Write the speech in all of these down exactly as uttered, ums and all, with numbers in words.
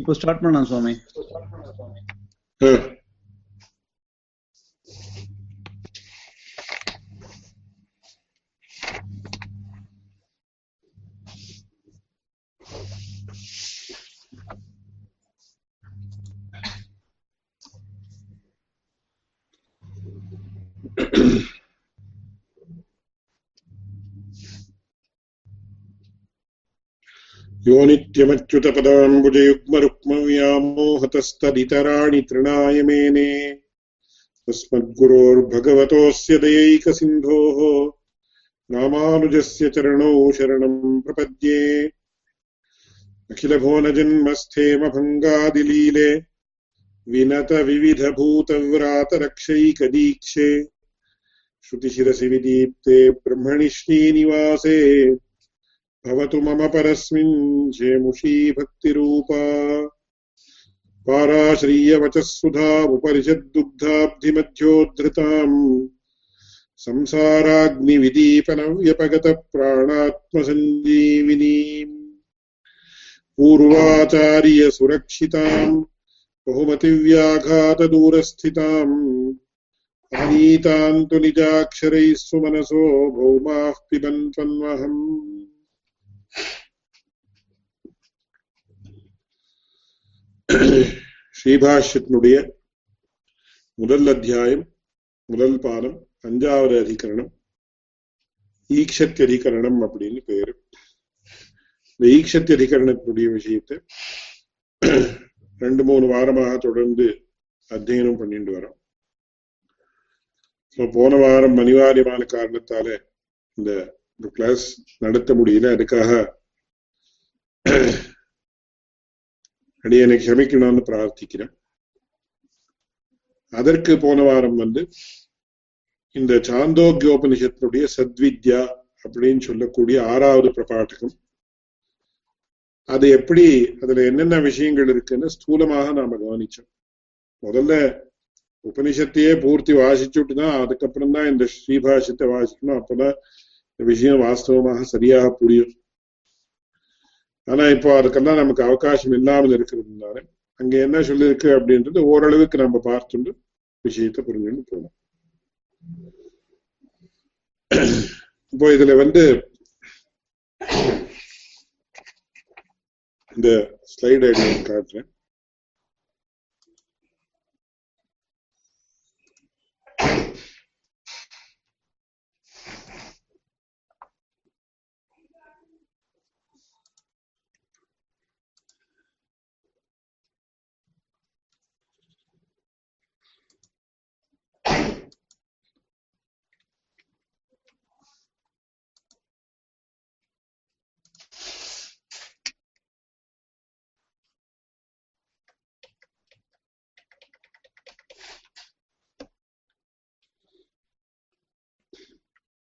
இப்போ ஸ்டார்ட் பண்ணலாம் சுவாமி. ம் योनित्यमच्युतपदाम्बुजयुग्मरुक्मव्यामोहतस्तदितराणि तृणायमेने तस्मद्गुरोर्भगवतोऽस्य दयैकसिन्धोः रामानुजस्य चरणौ शरणं प्रपद्ये अखिलभुवनजन्मस्थेमभङ्गादिलीले विनतविविधभूतव्रातरक्षैकदीक्षे श्रुतिशिरसि विदीप्ते ब्रह्मणि श्रीनिवासे भवतु मम परस्मिन् जेमुषी भक्तिरूपा पाराश्रीयवचस्सुधा उपरिषद्दुग्धाब्धिमध्योद्धृताम् संसाराग्निविदीपनव्यपगतप्राणात्मसञ्जीविनीम् पूर्वाचार्यसुरक्षिताम् बहुमतिव्याघातदूरस्थिताम् आनीतान्तु निजाक्षरैः सुमनसो भौमाः पिबन्त्वन्वहम् ஸ்ரீபாஷ்யத்தினுடைய முதல் அத்தியாயம் முதல் பாடம் அஞ்சாவது அதிகரணம் ஈக்ஷத்ய அதிகரணம் அப்படின்னு பேரு. இந்த ஈக்ஷத்ய அதிகரணத்தினுடைய விஷயத்தை ரெண்டு மூணு வாரமாக தொடர்ந்து அத்தியனம் பண்ணிட்டு வரோம். ஸோ போன வாரம் அனிவாரியமான காரணத்தால இந்த கிளாஸ் நடத்த முடியல. அதுக்காக அடியனை க்ஷமிக்கணும்னு பிரார்த்திக்கிறேன். அதற்கு போன வாரம் வந்து இந்த சாந்தோக்கியோபனிஷத்தினுடைய சத்வித்யா அப்படின்னு சொல்லக்கூடிய ஆறாவது பிரபாடகம், அது எப்படி, அதுல என்னென்ன விஷயங்கள் இருக்குன்னு ஸ்தூலமாக நாம கவனிச்சோம். முதல்ல உபனிஷத்தையே பூர்த்தி வாசிச்சுட்டு தான் அதுக்கப்புறம் தான் இந்த ஸ்ரீபாஷ்யத்தை வாசிக்கணும். அப்பதான் இந்த விஷயம் வாஸ்தவமாக சரியாக புரியும். ஆனா இப்போ அதுக்கெல்லாம் நமக்கு அவகாசம் இல்லாமல் இருக்கிறதுனால அங்க என்ன சொல்லிருக்கு அப்படின்றது ஓரளவுக்கு நம்ம பார்த்துட்டு விஷயத்தை புரிஞ்சுன்னு போனோம். இப்போ இதுல வந்து இந்த ஸ்லைட் ஐடியா காட்டுறேன்.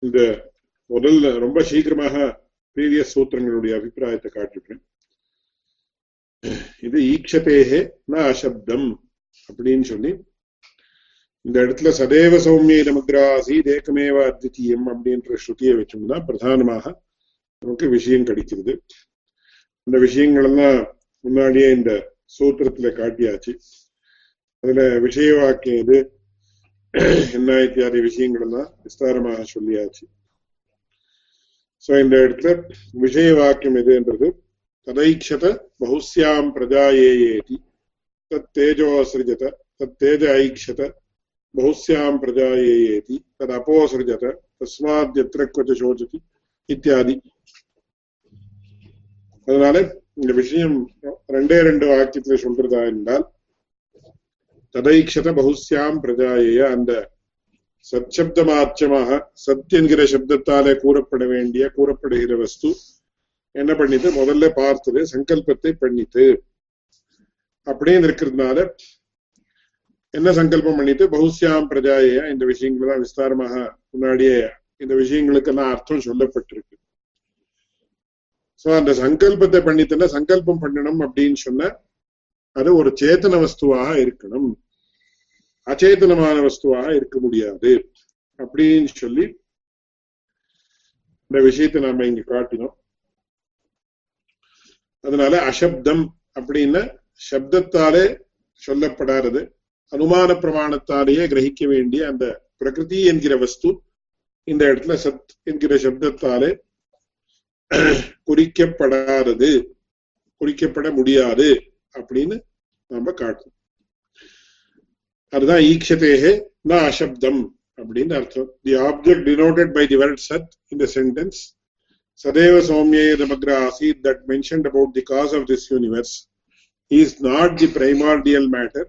இந்த முதல்ல ரொம்ப சீக்கிரமாக பீரியஸ் சூத்திரங்களுடைய அபிப்பிராயத்தை காட்டுறேன். இது ஈக்ஷதேஹே ந அசப்தம் அப்படின்னு சொல்லி இந்த இடத்துல சதேவ சௌமிய நமக்ராசி தேகமேவ அத்விதீயம் அப்படின்ற ஸ்ருதியை வச்சோம்னா பிரதானமாக நமக்கு விஷயம் கிடைக்கிறது. இந்த விஷயங்கள் எல்லாம் முன்னாடியே இந்த சூத்திரத்துல காட்டியாச்சு. அதுல விஷய வாக்கியம் இது என்ன இத்தியாதி விஷயங்கள் எல்லாம் விஸ்தாரமாக சொல்லியாச்சு. சோ இந்த இடத்துல விஷய வாக்கியம் எதுன்றது ததைக்ஷத பகுஸ்யாம் பிரஜாயேயேதி தத் தேஜோசிருஜத தத் தேஜ ஐக்ஷத பகுஸ்யாம் பிரஜாயேயேதி தத் அப்போசிருஜத தஸ்மாத் யத்ர க்வச்ச சோஜதி இத்தியாதி. அதனால இந்த விஷயம் ரெண்டே ரெண்டு வாக்கியத்துல சொல்றதா என்றால் ததைக்ஷத பகுஸ்யாம் பிரஜாயேய, அந்த சத்சப்த மாற்றமாக சத் என்கிற சப்தத்தாலே கூறப்பட வேண்டிய கூறப்படுகிற வஸ்து என்ன பண்ணிட்டு முதல்ல பார்த்தது சங்கல்பத்தை பண்ணிட்டு அப்படின்னு இருக்கிறதுனால என்ன சங்கல்பம் பண்ணிட்டு பகுஸ்யாம் பிரஜாயேய இந்த விஷயங்கள் தான் விஸ்தாரமாக முன்னாடியே இந்த விஷயங்களுக்கெல்லாம் அர்த்தம் சொல்லப்பட்டிருக்கு. சோ அந்த சங்கல்பத்தை பண்ணிட்டுன்னா சங்கல்பம் பண்ணணும் அப்படின்னு சொன்ன அது ஒரு சேத்தன வஸ்துவாக இருக்கணும், அச்சேதனமான வஸ்துவாக இருக்க முடியாது அப்படின்னு சொல்லி இந்த விஷயத்தை நாம இங்க காட்டினோம். அதனால அசப்தம் அப்படின்னா சப்தத்தாலே சொல்லப்படாதது அனுமான பிரமாணத்தாலேயே கிரகிக்க வேண்டிய அந்த பிரகிருதி என்கிற வஸ்து இந்த இடத்துல சத் என்கிற சப்தத்தாலே குறிக்கப்படாதது குறிக்கப்பட முடியாது அப்படின்னு நாம காட்டுறோம் அதுதான் ஈக்ஷதேஹே ந அசப்தம் அப்படின்னு அர்த்தம் the object denoted by the word சத் in the sentence Sadeva Somye Damagra Asit that mentioned about the cause of this universe is not the primordial matter,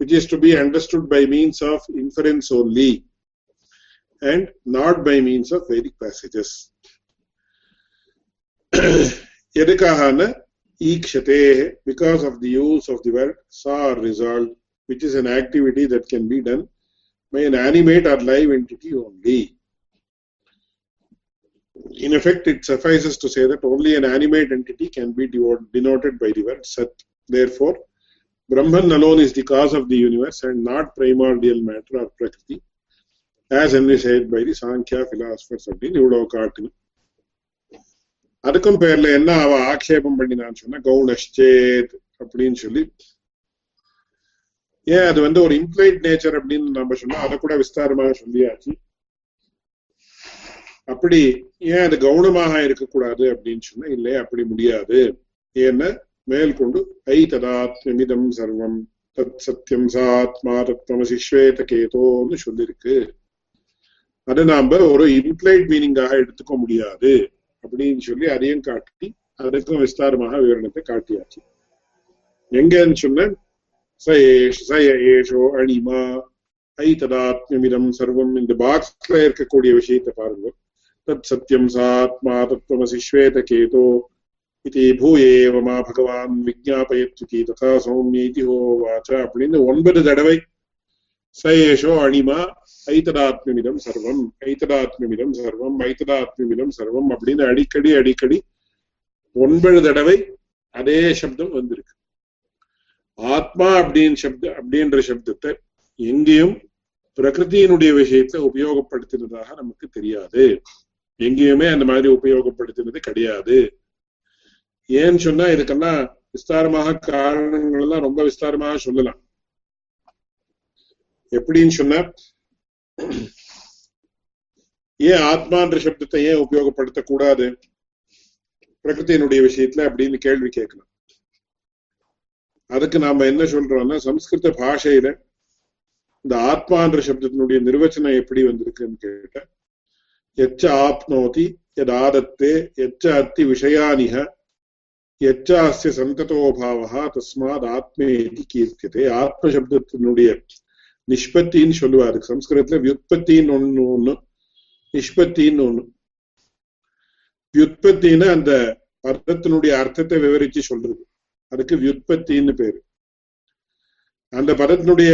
which is to be understood by means of inference only and not by means of Vedic passages. Yadakahana Ikshate, because of the use of the word sa or resolved, which is an activity that can be done by an animate or live entity only. In effect, it suffices to say that only an animate entity can be denoted by the word Sat. Therefore, Brahman alone is the cause of the universe and not primordial matter or Prakriti, as envisaged by the Sankhya philosophers of the Newdockartin. Adakam perle enna ava akshepam panninan sonna gaunashchet appdin solli yeah adu vandu or implied nature appdin namu sonna adakuda vistaramaga solliyaachi அப்படி ஏன் அது கவுணமாக இருக்கக்கூடாது அப்படின்னு சொன்னா இல்லை அப்படி முடியாது ஏன்னா மேல் கொண்டு ஐ ததாத்மிதம் சர்வம் தத் சத்தியம் சாத்மா தத்வமசி ஸ்வேதகேதோன்னு சொல்லிருக்கு அதை நாம ஒரு இம்ப்ளைட் மீனிங்காக எடுத்துக்க முடியாது அப்படின்னு சொல்லி அதையும் காட்டி அதுக்கும் விஸ்தாரமாக விவரணத்தை காட்டியாச்சு எங்கன்னு சொன்ன ச ஏஷ் ச ஏஷோ அனிமா ஐ ததாத்மிதம் சர்வம் இந்த பாக்ஸ்ல இருக்கக்கூடிய விஷயத்தை பாருங்க Tat Satyam Satma Tattvamasi Shvetaketo Iti Bhuyev Ma Bhagavan Vijnapayattuki Tatha Somyeti Ho Vacha Appadindu ஒன்பது தடவை Sayesho Anima Aitadatmimidam Sarvam Aitadatmimidam Sarvam Aitadatmimidam Sarvam Appadindu Adikadi Adikadi ஒன்பது தடவை அதே சப்தம் வந்திருக்கு ஆத்மா அப்படின் சப்த அப்படின்ற சப்தத்தை எங்கேயும் பிரகிருதியினுடைய விஷயத்துல உபயோகப்படுத்தினதாக நமக்கு தெரியாது எங்கேயுமே அந்த மாதிரி உபயோகப்படுத்தினது கிடையாது ஏன்னு சொன்னா இதுக்கெல்லாம் விஸ்தாரமாக காரணங்கள் எல்லாம் ரொம்ப விஸ்தாரமாக சொல்லலாம் எப்படின்னு சொன்னா ஏன் ஆத்மான்ற சப்தத்தை ஏன் உபயோகப்படுத்த கூடாது பிரகிருதியினுடைய விஷயத்துல அப்படின்னு கேள்வி கேட்கலாம் அதுக்கு நாம என்ன சொல்றோம்னா சம்ஸ்கிருத பாஷையில இந்த ஆத்மான்ற சப்தத்தினுடைய நிர்வச்சனம் எப்படி வந்திருக்குன்னு கேட்டா எச்ச ஆப்னோதி எத் ஆதத்தே எச்ச அத்தி விஷயானிக எச்ச அஸ்ய சந்ததோபாவா தஸ்மாத் ஆத்மேதி கீர்த்தியதே ஆத்மசப்தத்தினுடைய நிஷ்பத்தின்னு சொல்லுவாரு சம்ஸ்கிருதத்துல வியுற்பத்தின்னு ஒண்ணு ஒண்ணு நிஷ்பத்தின்னு ஒண்ணு வியுற்பத்தின்னு அந்த அர்த்தத்தினுடைய அர்த்தத்தை விவரிச்சு சொல்றது அதுக்கு வியுற்பத்தின்னு பேரு அந்த பதத்தினுடைய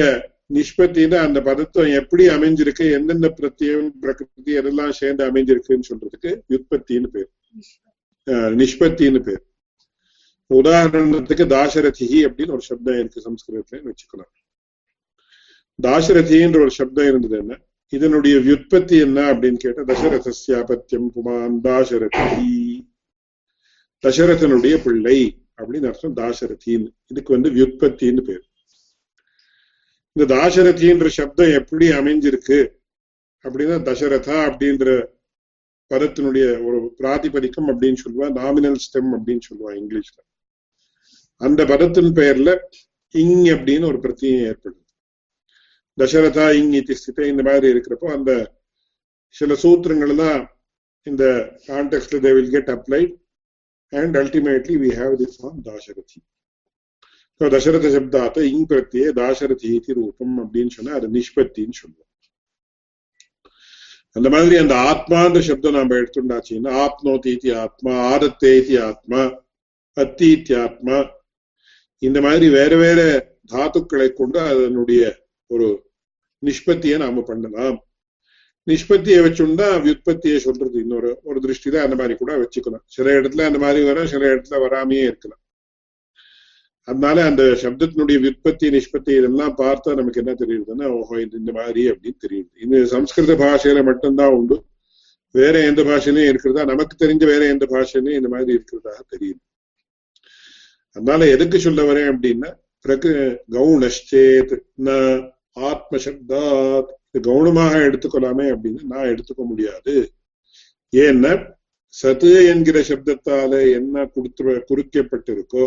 நிஷ்பத்தினா அந்த பதத்தம் எப்படி அமைஞ்சிருக்கு எந்தெந்த பிரத்யம் பிரகிருதி அதெல்லாம் சேர்ந்து அமைஞ்சிருக்குன்னு சொல்றதுக்கு யுத்பத்தின்னு பேர் நிஷ்பத்தின்னு பேர் உதாரணத்துக்கு தாசரதி அப்படின்னு ஒரு சப்தம் இருக்கு சம்ஸ்கிருதத்துல வச்சுக்கலாம் தாசரதின்ற ஒரு சப்தம் இருந்தது என்ன இதனுடைய யுத்பத்தி என்ன அப்படின்னு கேட்டா தசரதஸ்யாபத்தியம் புமான் தாசரதி தசரதனுடைய பிள்ளை அப்படின்னு அர்த்தம் தாசரதின்னு இதுக்கு வந்து யுத்பத்தின்னு பேர் இந்த தாசரதின்ற சப்தம் எப்படி அமைஞ்சிருக்கு அப்படின்னா தசரதா அப்படின்ற பதத்தினுடைய ஒரு பிராதிபதிக்கம் அப்படின்னு சொல்லுவா நாமினல் ஸ்டெம் அப்படின்னு சொல்லுவா இங்கிலீஷ்ல அந்த பதத்தின் பெயர்ல இங் அப்படின்னு ஒரு பிரத்தியம் ஏற்படுது தசரதா இங் இத்தி ஸ்தித இந்த மாதிரி இருக்கிறப்போ அந்த சில சூத்திரங்கள் தான் இந்த கான்டெக்ட்ல they will get applied and ultimately we have the form Dasharathi So, Dasharatha Shabdata, Ing Prathye, Dasharathi Rupam Abdin Shana, the Nishpatin Shana. And the Madri and the Atma, the Shabdana Bertundachin, Atno Titi Atma, Adateti Atma, Atiti Atma. In the Madri, wherever Dhatu Kalekunda, Nudia, or Nishpati and Amapandanam. Nishpati Evachunda, Vyutpati Shudrin or Dristila and the Marikuda, Chikuna, Sharedla and the Marivara, Sharedla Varami Erkala. அதனால அந்த சப்தத்தினுடைய விற்பத்தி நிஷ்பத்தி இதெல்லாம் பார்த்தா நமக்கு என்ன தெரியுதுன்னா ஓஹோ இது இந்த மாதிரி அப்படின்னு தெரியுது இந்த சம்ஸ்கிருத பாஷையில மட்டும்தான் உண்டு வேற எந்த பாஷையிலையும் இருக்கிறதா நமக்கு தெரிஞ்ச வேற எந்த பாஷையிலையும் இந்த மாதிரி இருக்கிறதாக தெரியுது அதனால எதுக்கு சொல்ல வரேன் அப்படின்னா பிறகு கவுணச்சேத் ந ஆத்ம சப்தாத் கவுணமாக எடுத்துக்கலாமே அப்படின்னா நான் எடுத்துக்க முடியாது. ஏன்னா சத்து என்கிற சப்தத்தால என்ன குடுத்து குறிக்கப்பட்டிருக்கோ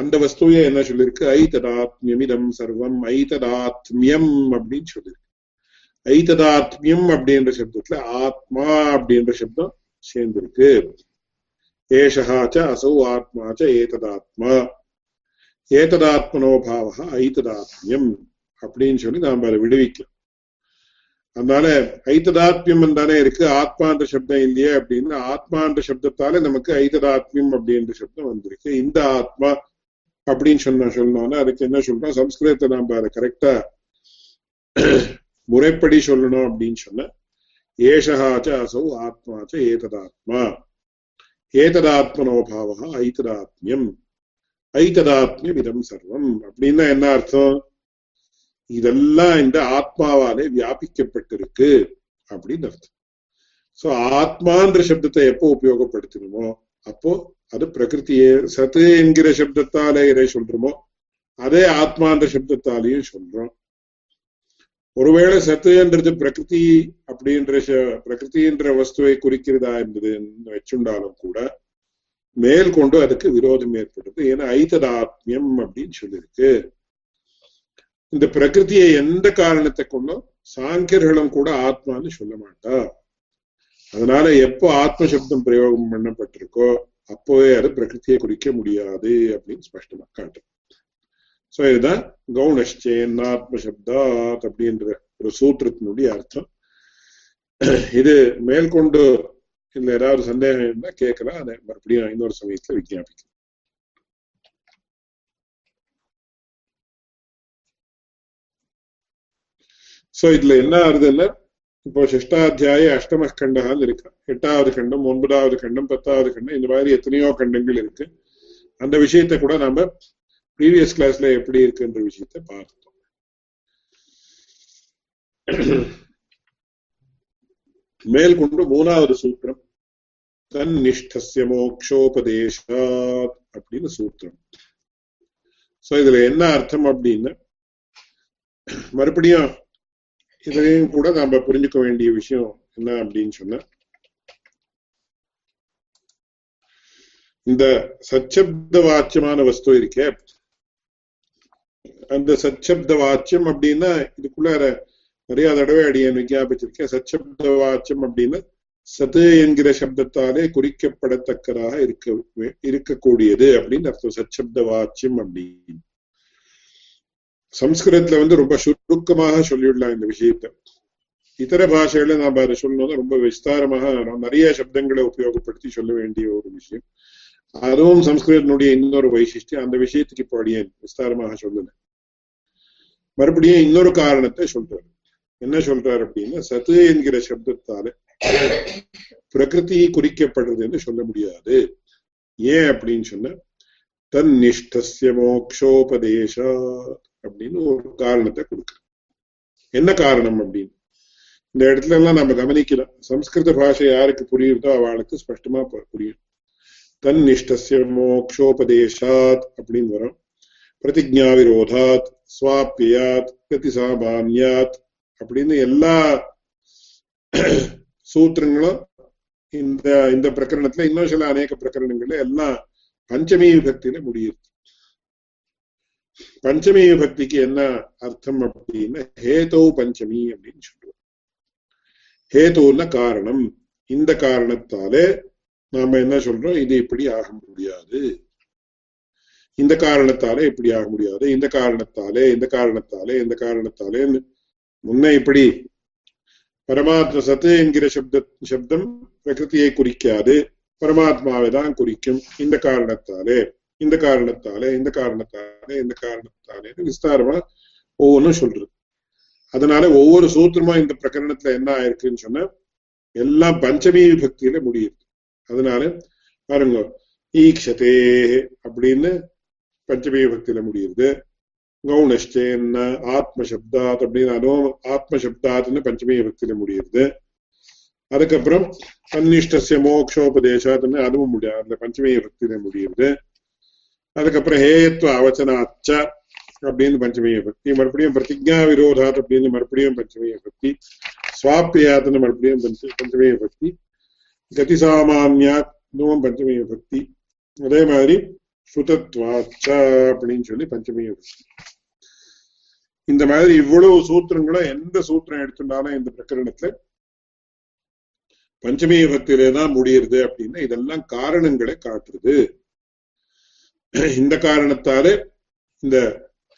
அந்த வஸ்துவே என்ன சொல்லிருக்கு, ஐததாத்மியமிதம் சர்வம் ஐததாத்மியம் அப்படின்னு சொல்லிருக்கு. ஐததாத்மியம் அப்படின்ற சப்தத்துல ஆத்மா அப்படின்ற சப்தம் சேர்ந்திருக்கு. ஏஷஹாச்ச அசௌ ஆத்மாச்ச ஏததாத்மா ஏததாத்மனோபாவா ஐததாத்மியம் அப்படின்னு சொல்லி நாம் அதை விடுவிக்கலாம். அதனால ஐததாத்மியம் தானே இருக்கு, ஆத்மான்ற சப்தம் இல்லையே அப்படின்னா ஆத்மான்ற சப்தத்தாலே நமக்கு ஐததாத்மியம் அப்படின்ற சப்தம் வந்திருக்கு. இந்த ஆத்மா அப்படின்னு சொன்ன சொல்லணும்னா அதுக்கு என்ன சொல்றோம், சம்ஸ்கிருதத்தை நாம் அதை கரெக்டா முறைப்படி சொல்லணும் அப்படின்னு சொன்ன ஏஷஹாச்ச அசௌ ஆத்மாச்ச ஏததாத்மா ஏததாத்மனோபாவா ஐததாத்மியம் ஐததாத்மியம் இதம் சர்வம் அப்படின்னா என்ன அர்த்தம், இதெல்லாம் இந்த ஆத்மாவாலே வியாபிக்கப்பட்டிருக்கு அப்படின்னு அர்த்தம். சோ ஆத்மான்ற சப்தத்தை எப்போ உபயோகப்படுத்தணுமோ அப்போ அது பிரகிருத்தியே சத்து என்கிற சப்தத்தாலே இதை சொல்றோமோ அதே ஆத்மான்ற சப்தத்தாலேயும் சொல்றோம். ஒருவேளை சத்துன்றது பிரகிருதி அப்படின்ற பிரகிருத்தின்ற வஸ்துவை குறிக்கிறதா என்பது வச்சுண்டாலும் கூட மேல் கொண்டு அதுக்கு விரோதம் ஏற்படுது. ஏன்னா ஐததாத்மியம் அப்படின்னு சொல்லியிருக்கு. இந்த பிரகிருதியை எந்த காரணத்தை கொண்டும் சாங்கியர்களும் கூட ஆத்மான்னு சொல்ல மாட்டா. அதனால எப்போ ஆத்ம சப்தம் பிரயோகம் பண்ணப்பட்டிருக்கோ அப்போவே அது பிரகிருத்தியை குறிக்க முடியாது அப்படின்னு ஸ்பஷ்டமா காட்டும். சோ இதுதான் கவுணச்சேன் ஆத்ம சப்தாத் அப்படின்ற ஒரு சூத்திரத்தினுடைய அர்த்தம். இது மேற்கொண்டு இதுல ஏதாவது சந்தேகம் இருந்தா கேட்கலாம், அதை மறுபடியும் இன்னொரு சமயத்துல விஞ்ஞாபிக்கலாம். சோ இதுல என்ன ஆறுதுன்னா இப்போ சிஷ்டாத்தியாய அஷ்டம கண்டகான்னு இருக்கு, எட்டாவது கண்டம், ஒன்பதாவது கண்டம், பத்தாவது கண்டம், இந்த மாதிரி எத்தனையோ கண்டங்கள் இருக்கு. அந்த விஷயத்த கூட நாம ப்ரீவியஸ் கிளாஸ்ல எப்படி இருக்குன்ற விஷயத்த பார்த்தோம். மேற்கொண்டு மூணாவது சூத்திரம் தன்னிஷ்டஸ்ய மோக்ஷோபதேஷாத் அப்படின்னு சூத்திரம். சோ இதுல என்ன அர்த்தம் அப்படின்னா மறுபடியும் இதையும் கூட நாம புரிஞ்சுக்க வேண்டிய விஷயம் என்ன அப்படின்னு சொன்ன இந்த சச்சப்த வாச்சியமான வஸ்து இருக்கே, அந்த சச்சப்த வாச்சியம் அப்படின்னா இதுக்குள்ளார நிறைய தடவை அடிய விஞ்ஞாபிச்சிருக்கேன். சச்சப்த வாச்சியம் அப்படின்னா சத்து என்கிற சப்தத்தாலே குறிக்கப்படத்தக்கதாக இருக்க இருக்கக்கூடியது அப்படின்னு அர்த்தம். சச்சப்த வாச்சியம் அப்படின்னு சம்ஸ்கிருதத்துல வந்து ரொம்ப சுருக்கமாக சொல்லிவிடலாம் இந்த விஷயத்த. இதர பாஷையில நாம அதை சொல்லணும்னா ரொம்ப விஸ்தாரமாக நிறைய சப்தங்களை உபயோகப்படுத்தி சொல்ல வேண்டிய ஒரு விஷயம். அதுவும் சம்ஸ்கிருதத்தினுடைய இன்னொரு வைசிஷ்டியம். அந்த விஷயத்துக்கு இப்போ அடியே விஸ்தாரமாக சொல்லல, மறுபடியும் இன்னொரு காரணத்தை சொல்றாரு. என்ன சொல்றாரு அப்படின்னா சத்து என்கிற சப்தத்தால பிரகிருதி குறிக்கப்படுறதுன்னு சொல்ல முடியாது. ஏன் அப்படின்னு சொன்ன தன்னிஷ்டஸ்ய மோக்ஷோபதேஷாத் அப்படின்னு ஒரு காரணத்தை கொடுக்குற. என்ன காரணம் அப்படின்னு இந்த இடத்துல எல்லாம் நம்ம கவனிக்கலாம். சம்ஸ்கிருத பாஷை யாருக்கு புரியுதோ அவளுக்கு ஸ்பஷ்டமா புரியும். தன்னிஷ்டஸ்ய மோக்ஷோபதேஷாத் அப்படின்னு வரும். பிரதிஜா விரோதாத் ஸ்வாப்யாத் பிரதிசாபான்யாத் அப்படின்னு எல்லா சூத்திரங்களும் இந்த இந்த பிரகரணத்துல இன்னும் சில அநேக பிரகரணங்கள்ல எல்லாம் பஞ்சமி விபக்தியில முடியுது. பஞ்சமி விபக்திக்கு என்ன அர்த்தம் அப்படின்னா ஹேதோ பஞ்சமி அப்படின்னு சொல்லுவோம். ஹேதோன்னா காரணம். இந்த காரணத்தாலே நாம என்ன சொல்றோம், இது இப்படி ஆக முடியாது, இந்த காரணத்தாலே இப்படி ஆக முடியாது, இந்த காரணத்தாலே இந்த காரணத்தாலே இந்த காரணத்தாலே முன்ன இப்படி பரமாத்மா சத்து என்கிற சப்த சப்தம் பிரகிருத்தியை குறிக்காது, பரமாத்மாவை தான் குறிக்கும், இந்த காரணத்தாலே இந்த காரணத்தாலே இந்த காரணத்தாலே இந்த காரணத்தாலேன்னு விஸ்தாரமா ஒவ்வொன்றும் சொல்றது. அதனால ஒவ்வொரு சூத்திரமா இந்த பிரகரணத்துல என்ன ஆயிருக்குன்னு சொன்னா எல்லாம் பஞ்சமி விபக்தியில முடியுது. அதனால பாருங்க, ஈக்ஷதே அப்படின்னு பஞ்சமி விபக்தியில முடியுது, கவுணச்சேன்ன ஆத்மசப்தாத் அப்படின்னு அதுவும் ஆத்மசப்தாத்ன்னு பஞ்சமி விபக்தியில முடியுது, அதுக்கப்புறம் தன்னிஷ்டசிய மோக்ஷோபதேசா அதுவும் முடியாது, அந்த பஞ்சமி விபக்தியில முடியுது, அதுக்கப்புறம் ஹேயத்துவ அவச்சனாச்ச அப்படின்னு பஞ்சமி விபக்தி, மறுபடியும் பிரதிஜா விரோதாத் அப்படின்னு மறுபடியும் பஞ்சமி விபக்தி, சுவாப்பியாத்னு மறுபடியும் பஞ்சமி விபக்தி, கதிசாமான்யாத் இதுவும் பஞ்சமி விபக்தி, அதே மாதிரி சுதத்வாச்ச அப்படின்னு சொல்லி பஞ்சமி விபக்தி. இந்த மாதிரி இவ்வளவு சூத்திரங்களும் எந்த சூத்திரம் எடுத்துட்டாலும் இந்த பிரகரணத்துல பஞ்சமி விபக்தியிலேதான் முடியுது அப்படின்னா இதெல்லாம் காரணங்களை காட்டுறது. இந்த காரணத்தாலே இந்த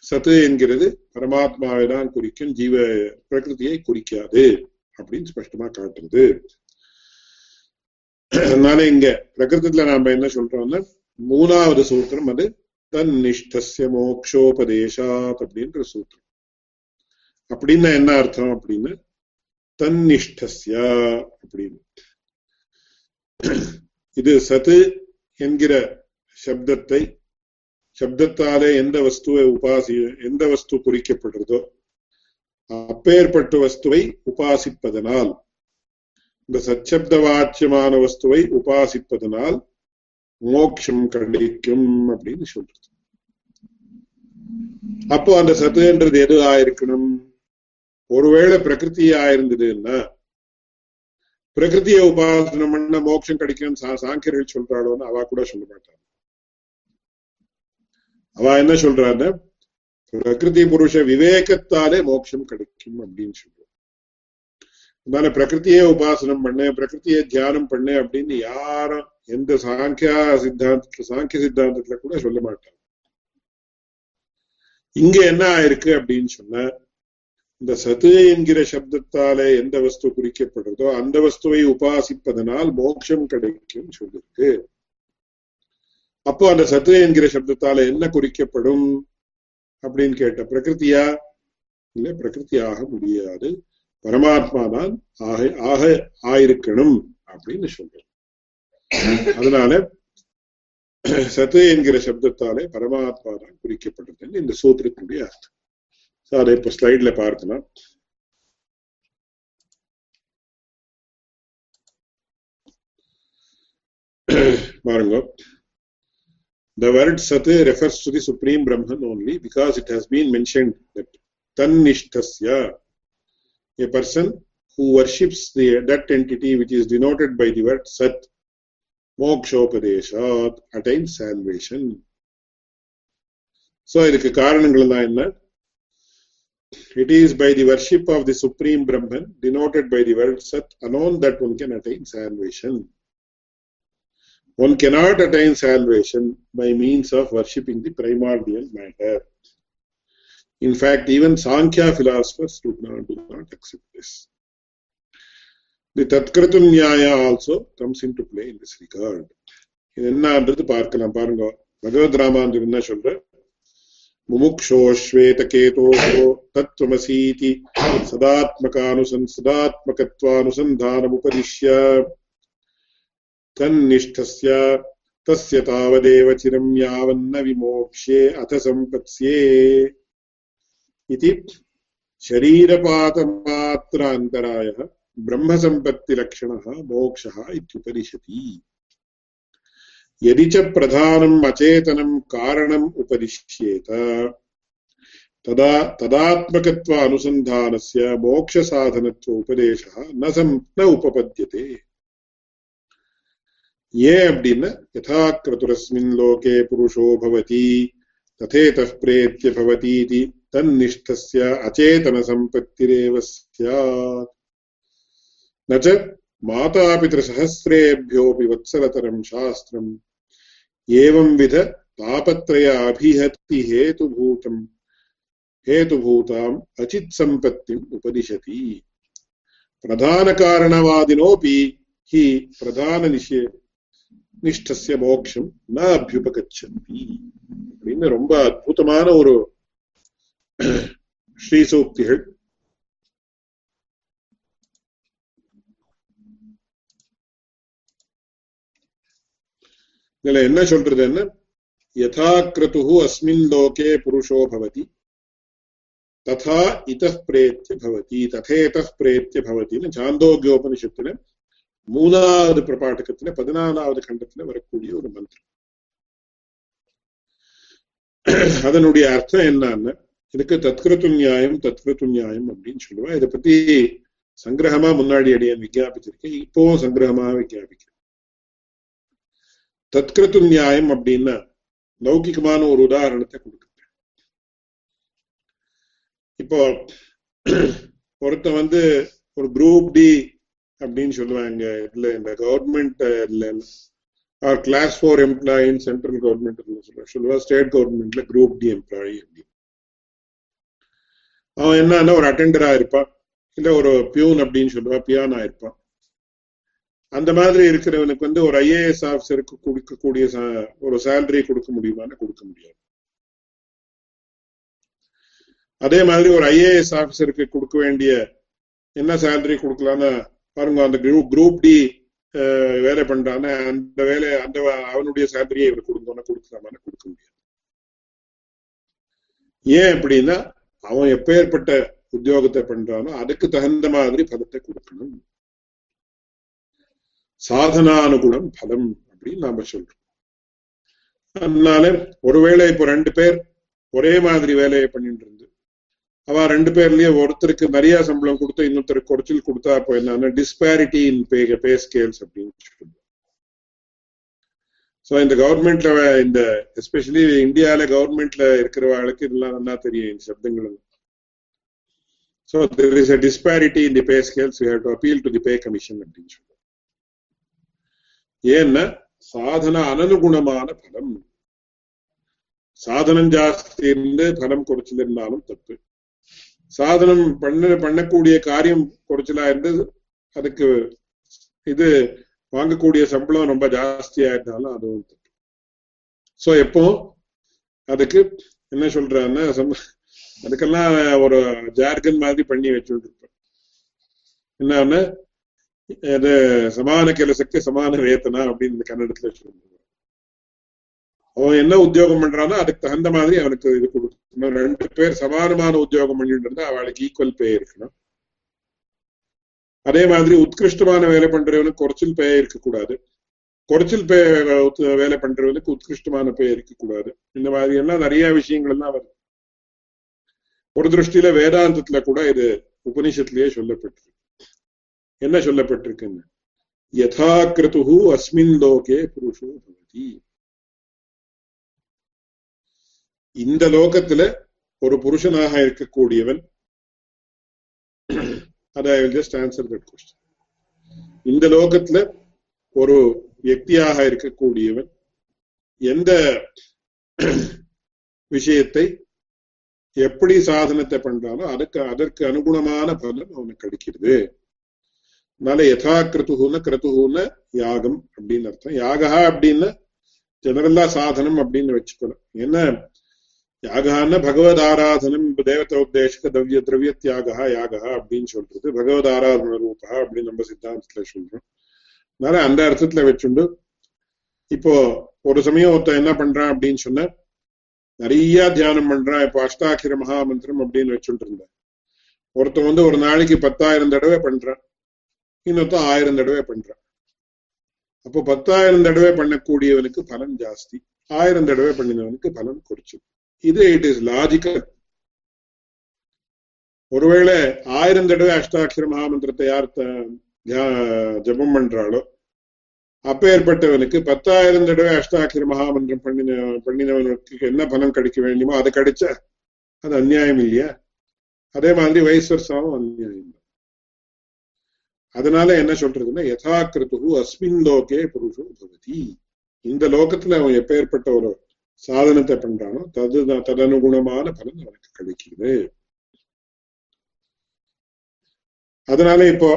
சத்து என்கிறது பரமாத்மாவைதான் குறிக்கும், ஜீவ பிரகிருதியை குறிக்காது அப்படின்னு ஸ்பஷ்டமா காட்டுறது. அதனால இங்க பிரகிருத்துல நாம என்ன சொல்றோம்னா மூணாவது சூத்திரம் அது தன்னிஷ்டஸ்ய மோக்ஷோபதேசாத் அப்படின்ற சூத்திரம். அப்படின்னா என்ன அர்த்தம் அப்படின்னா தன்னிஷ்டஸ்ய அப்படின்னு இது சத்து என்கிற சப்தத்தை, சப்தத்தாலே எந்த வஸ்துவை உபாசி எந்த வஸ்து குறிக்கப்படுறதோ அப்பேற்பட்ட வஸ்துவை உபாசிப்பதனால், இந்த சச்சப்த வாச்சியமான வஸ்துவை உபாசிப்பதனால் மோட்சம் கிடைக்கும் அப்படின்னு சொல்றது. அப்போ அந்த சத்துன்றது எது ஆயிருக்கணும்? ஒருவேளை பிரகிருத்தியா இருந்ததுன்னா பிரகிருத்தியை உபாசனம் பண்ண மோட்சம் கிடைக்கும் சாங்கியர்கள் சொல்றாளோன்னு அவ கூட சொல்ல மாட்டாங்க. அவ என்ன சொல்றாரு? பிரகிருதி புருஷ விவேகத்தாலே மோட்சம் கிடைக்கும் அப்படின்னு சொல்றாரு. அதனால பிரகிருத்தியே உபாசனம் பண்ணு, பிரகிருத்தியை தியானம் பண்ணு அப்படின்னு யாரும் எந்த சாங்கியா சித்தாந்த சாங்கிய சித்தாந்தத்துல கூட சொல்ல மாட்டாங்க. இங்க என்ன ஆயிருக்கு அப்படின்னு சொன்ன இந்த சத்து என்கிற சப்தத்தாலே எந்த வஸ்து குறிக்கப்படுறதோ அந்த வஸ்துவை உபாசிப்பதனால் மோட்சம் கிடைக்கும் சொல்லிருக்கு. அப்போ அந்த சத்து என்கிற சப்தத்தால என்ன குறிக்கப்படும் அப்படின்னு கேட்ட பிரகிருத்தியா இல்லை, பிரகிருதி ஆக முடியாது, பரமாத்மா தான் ஆக ஆக ஆயிருக்கணும் அப்படின்னு சொல்ற. அதனால சத்து என்கிற சப்தத்தாலே பரமாத்மா தான் குறிக்கப்படுறதுன்னு இந்த சூத்திரத்தினுடைய அர்த்தம். அதை இப்போ ஸ்லைட்ல பார்க்கலாம். பாருங்க. The word Sat refers to the Supreme Brahman only because it has been mentioned that Tannishtasya, a person who worships the, that entity which is denoted by the word Sat, Mokshopadeshat, attains salvation. So, it is by the worship of the Supreme Brahman denoted by the word Sat alone that one can attain salvation. One cannot attain salvation by means of worshipping the primordial matter. In fact, even Sankhya philosophers do not, do not accept this. The Tatkratum Nyaya also comes into play in this regard. In another part, Paranga Bhagavad Ramanandana Shalra Mumuksho Shvetaketo Tatvamasiti Sadatmakanusan Sadatmakatvanusan Dhanamupadishya தன்னிஷ்டஸ்ய தஸ்ய தாவதேவ சிரம் யாவன்ன விமோக்ஷே அத சம்பத்ஸ்யே இதி ஷரீரபாத மாத்ர அந்தராயஹ பிரம்ம சம்பத்தி லக்ஷணஹ மோக்ஷஹ இத்யுபரிஷதி. யதிச்ச பிரதானம் அசேதனம் காரணம் உபரிஷ்யேத ததா ததாத்மகத்வ அனுசந்தானஸ்ய மோக்ஷ சாதனத்வ உபதேஷஹ ந சம் ந உபபத்யதே. ஏன் அப்படின்னா யதா கிரதுரஸ்மின் லோகே புருஷோ பவதி ததேதஃ பிரேத்ய பவதி இதி தன்னிஷ்டஸ்ய அசேதன சம்பத்திரேவ ஸ்யாத். ந ச மாதாபித்ரு சஹஸ்ரேப்யோபி வத்சலதரம் சாஸ்திரம் ஏவம் வித தாபத்ரய அபிஹத்தி ஹேதுபூதம் ஹேதுபூதாம் அசித் சம்பத்திம் உபதிஷதி. பிரதான காரணவாதினோபி ஹி பிரதான நிஷே நிஷ்டஸ்ய மோக்ஷம் ந அபியுபகச்சந்தி அப்படின்னு ரொம்ப அற்புதமான ஒரு ஸ்ரீசூக்திகள். இதுல என்ன சொல்றதுன்னா யதா கிரது அஸ்மின் லோகே புருஷோ பவதி ததா இதஹ பிரேத்ய பவதி ததேதஹ பிரேத்ய பவதின்னு சாந்தோக்கியோபனிஷத்துல மூணாவது பிரபாடகத்துல பதினாலாவது கண்டத்துல வரக்கூடிய ஒரு மந்திரம். அதனுடைய அர்த்தம் என்னன்னா இதுக்கு தத்கிருத்து நியாயம் தத்கிருத்து நியாயம் அப்படின்னு சொல்லுவேன். இதை பத்தி சங்கிரகமா முன்னாடி அடைய விஞ்ஞாபிச்சிருக்கேன், இப்போவும் சங்கிரகமாக விஞ்ஞாபிக்கிறேன். தத்கிருத்து நியாயம் அப்படின்னா லௌகிகமான ஒரு உதாரணத்தை கொடுக்குறேன். இப்போ ஒருத்த வந்து ஒரு குரூப் டி அப்படின்னு சொல்லுவாங்க, இதுல இந்த government or class four employee central government சொல்லுவா, ஸ்டேட் கவர்மெண்ட்ல குரூப் டி எம்ப்ளாயி அப்படின்னு. அவன் என்னன்னா ஒரு அட்டெண்டரா இருப்பான், இல்ல ஒரு பியூன் அப்படின்னு சொல்லுவா, பியானா இருப்பான். அந்த மாதிரி இருக்கிறவனுக்கு வந்து ஒரு ஐஏஎஸ் ஆஃபீஸருக்கு கொடுக்கக்கூடிய ஒரு சேலரி கொடுக்க முடியுமான்னு கொடுக்க முடியாது. அதே மாதிரி ஒரு ஐஏஎஸ் ஆஃபீஸருக்கு கொடுக்க வேண்டிய என்ன சேலரி கொடுக்கலாம்னா பாருங்க, அந்த குரூப் குரூப் டி வேலை பண்றான்னு அந்த வேலை அந்த அவனுடைய சேலரியை இவர் கொடுக்கணும்னா கொடுக்கலாமான்னு கொடுக்க முடியாது. ஏன் அப்படின்னா அவன் எப்பேற்பட்ட உத்தியோகத்தை பண்றானோ அதுக்கு தகுந்த மாதிரி பதத்தை கொடுக்கணும். சாதனானுகுணம் பலம் அப்படின்னு நாம சொல்றோம். அதனால ஒருவேளை இப்போ ரெண்டு பேர் ஒரே மாதிரி வேலையை பண்ணிட்டு இருந்து அவ ரெண்டு பேர்லயே ஒருத்தருக்கு நிறைய சம்பளம் கொடுத்து இன்னொருத்தருக்கு குறைச்சல் கொடுத்தா அப்போ என்னன்னா டிஸ்பேரிட்டி இன் பே பே ஸ்கேல்ஸ் அப்படின்னு சொல்லுவோம். ஸோ இந்த கவர்மெண்ட்ல இந்த எஸ்பெஷலி இந்தியாவில கவர்மெண்ட்ல இருக்கிறவர்களுக்கு இதெல்லாம் நல்லா தெரியும் இந்த சப்தங்கள். So there is a disparity in the pay scales, we have to appeal to the pay commission அப்படின்னு சொல்லுவோம். ஏன்னா சாதன அனனுகுணமான பலம், சாதனம் ஜாஸ்தி இருந்து பலம் குறைச்சல் இருந்தாலும் தப்பு, சாதனம் பண்ண பண்ணக்கூடிய காரியம் குறைச்சலா இருந்து அதுக்கு இது வாங்கக்கூடிய சம்பளம் ரொம்ப ஜாஸ்தியா இருந்தாலும் அதுவும் தப்பு. ஸோ எப்போ அதுக்கு என்ன சொல்றாங்கன்னா அதுக்கெல்லாம் ஒரு ஜார்கன் மாதிரி பண்ணி வச்சுட்டு இருப்பேன். என்னன்னா அது சமான கெலசக்கு சமான வேத்தனா அப்படின்னு இந்த கன்னடத்துல சொல்லுவாங்க. அவன் என்ன உத்தியோகம் பண்றானோ அதுக்கு தகுந்த மாதிரி அவனுக்கு இது கொடுக்கணும். ரெண்டு பேர் சமானமான உத்தியோகம் பண்ணிட்டு இருந்தா அவளுக்கு ஈக்குவல் பே இருக்கணும். அதே மாதிரி உத்கிருஷ்டமான வேலை பண்றவனுக்கு குறைச்சல் பே இருக்கக்கூடாது, குறைச்சல் பே வேலை பண்றவனுக்கு உத்கிருஷ்டமான பே இருக்கக்கூடாது. இந்த மாதிரி எல்லாம் நிறைய விஷயங்கள் எல்லாம் வருது. ஒரு திருஷ்டியில வேதாந்தத்துல கூட இது உபனிஷத்துலயே சொல்லப்பட்டிருக்கு. என்ன சொல்லப்பட்டிருக்குன்னு யதா கிருது அஸ்மின் லோகே புருஷோ பவதி, இந்த லோகத்துல ஒரு புருஷனாக இருக்கக்கூடியவன். அதை ஜஸ்ட் ஆன்சர் தட் க்வெஸ்டன். இந்த லோகத்துல ஒரு வியக்தியாக இருக்கக்கூடியவன் எந்த விஷயத்தை எப்படி சாதனத்தை பண்றானோ அதுக்கு அதற்கு அனுகுணமான பலன் அவனுக்கு கிடைக்கிறது. அதனால யதா கிருத்துன்னு கிருத்துன்னு யாகம் அப்படின்னு அர்த்தம். யாகா அப்படின்னு ஜெனரலா சாதனம் அப்படின்னு வச்சுக்கணும். என்ன யாகான்னா பகவத் ஆராதனம், தேவத உபதேசக திரவிய திரவிய தியாகா யாகா அப்படின்னு சொல்றது பகவத் ஆராதன ரூபா அப்படின்னு நம்ம சித்தாந்தத்துல சொல்றோம். அதனால அந்த அர்த்தத்துல வச்சுண்டு இப்போ ஒரு சமயம் ஒருத்தன் என்ன பண்றான் அப்படின்னு சொன்னா நிறைய தியானம் பண்றான். இப்போ அஷ்டாட்சர மகாமந்திரம் அப்படின்னு வச்சுட்டு இருந்தேன். ஒருத்தன் வந்து ஒரு நாளைக்கு பத்தாயிரம் தடவை பண்றான், இன்னொருத்தன் ஆயிரம் தடவை பண்றான். அப்போ பத்தாயிரம் தடவை பண்ணக்கூடியவனுக்கு பலன் ஜாஸ்தி, ஆயிரம் தடவை பண்ணினவனுக்கு பலன் குறைச்சல். இது இட் இஸ் லாஜிக்கல். ஒருவேளை ஆயிரம் தடவை அஷ்டாட்சர மகாமந்திரத்தை யார் ஜபம் பண்றாளோ அப்பேற்பட்டவனுக்கு பத்தாயிரம் தடவை அஷ்டாட்சர மகாமந்திரம் பண்ணின பண்ணினவனுக்கு என்ன பணம் கிடைக்க வேண்டுமோ அது கிடைச்சா அது அநியாயம் இல்லையா? அதே மாதிரி வைஸ்வரசாவும் அநியாயம் இல்லை. அதனால என்ன சொல்றதுன்னா யதா கிருத்து அஸ்மின் லோகே புருஷோ பவதி, இந்த லோகத்துல அவன் எப்பேற்பட்ட ஒரு சாதனத்தை பண்றானோ தது ததனுகுணமான பலன் அவனுக்கு கிடைக்கிறது. அதனால இப்போ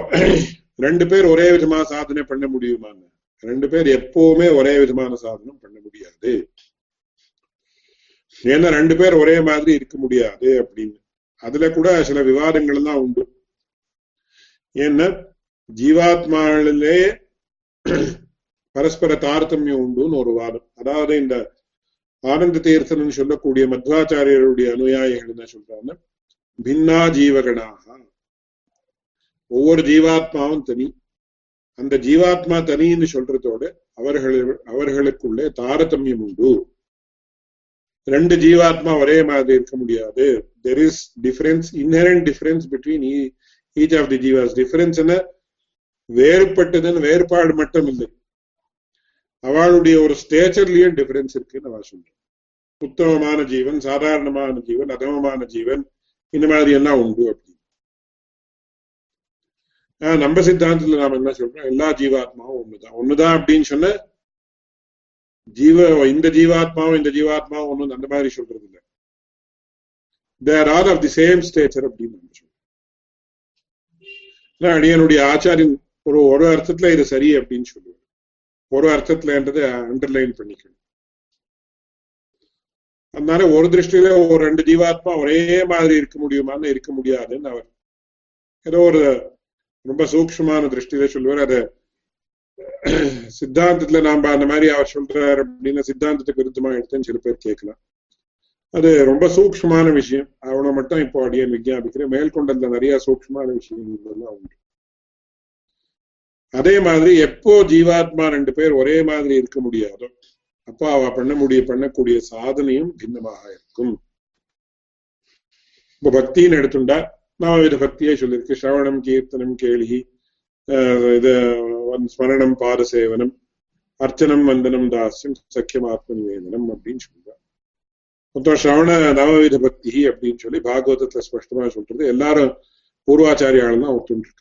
ரெண்டு பேர் ஒரே விதமான சாதனை பண்ண முடியுமான்னு, ரெண்டு பேர் எப்பவுமே ஒரே விதமான சாதனம் பண்ண முடியாது. ஏன்னா ரெண்டு பேர் ஒரே மாதிரி இருக்க முடியாது அப்படின்னு அதுல கூட சில விவாதங்கள் தான் உண்டு. ஏன்னா ஜீவாத்மாவிலே பரஸ்பர தாரதமியம் உண்டுன்னு ஒரு வாதம். அதாவது இந்த ஆனந்த தீர்த்தன் சொல்லக்கூடிய மத்வாச்சாரியருடைய அனுயாயிகள் என்ன சொல்றாங்க, பின்னா ஜீவகணாக, ஒவ்வொரு ஜீவாத்மாவும் தனி. அந்த ஜீவாத்மா தனின்னு சொல்றதோட அவர்கள் அவர்களுக்குள்ளே தாரதமியம் உண்டு. ரெண்டு ஜீவாத்மா ஒரே மாதிரி இருக்க முடியாது. There is difference, inherent difference between each of the jivas. Difference என்ன வேறுபட்டதன் வேறுபாடு மட்டும் இல்லை, அவளுடைய ஒரு ஸ்டேச்சர்லயே டிஃபரன்ஸ் இருக்குன்னு நான் சொல்றேன். உத்தமமான ஜீவன், சாதாரணமான ஜீவன், அதமமான ஜீவன், இந்த மாதிரி எல்லாம் உண்டு அப்படின்னு. ஆஹ் நம்ம சித்தாந்தத்துல நாம என்ன சொல்றோம், எல்லா ஜீவாத்மாவும் ஒண்ணுதான் ஒண்ணுதான் அப்படின்னு சொன்ன ஜீவ இந்த ஜீவாத்மாவும் இந்த ஜீவாத்மாவும் ஒண்ணு அந்த மாதிரி சொல்றது இல்லை. They are all of the same stature அப்படின்னு நம்ம சொல்றோம். ஆனா அடியனுடைய ஆச்சாரியன் ஒரு ஒரு அர்த்தத்துல இது சரி அப்படின்னு சொல்லுவோம். ஒரு அர்த்தத்துலன்றதை அண்டர்லைன் பண்ணிக்கணும். அதனால ஒரு திருஷ்டியில ஒரு ரெண்டு ஜீவாத்மா ஒரே மாதிரி இருக்க முடியுமான்னு இருக்க முடியாதுன்னு அவர் ஏதோ ஒரு ரொம்ப சூக்ஷமான திருஷ்டியில சொல்லுவார். அத சித்தாந்தத்துல நாம அந்த மாதிரி அவர் சொல்றாரு அப்படின்னு சித்தாந்தத்துக்கு விருத்தமா எடுத்தேன்னு சில பேர் கேட்கலாம். அது ரொம்ப சூக்ஷமான விஷயம். அவனை மட்டும் இப்போ அடியன் விஜயாபிக்கிறேன். மேற்கொண்டதுல நிறைய சூக்ஷமான விஷயங்கள்லாம் உண்டு. அதே மாதிரி எப்போ ஜீவாத்மா ரெண்டு பேர் ஒரே மாதிரி இருக்க முடியாதோ அப்போ அவ பண்ண முடிய பண்ணக்கூடிய சாதனையும் பின்னமாக இருக்கும். இப்போ பக்தின்னு எடுத்துண்டா நாமவித பக்தியே சொல்லியிருக்கு. சிரவணம், கீர்த்தனம், கேள்வி, இது ஸ்மரணம், பாரசேவனம், அர்ச்சனம், வந்தனம், தாஸ்யம், சக்கியம், ஆத்மநிவேதனம் அப்படின்னு சொல்றா. மொத்தம் சிரவண நவவித பக்தி அப்படின்னு சொல்லி பாகவதத்துல ஸ்பஷ்டமா சொல்றது. எல்லாரும் பூர்வாச்சாரியாலும் தான் ஒத்துண்டு இருக்கா.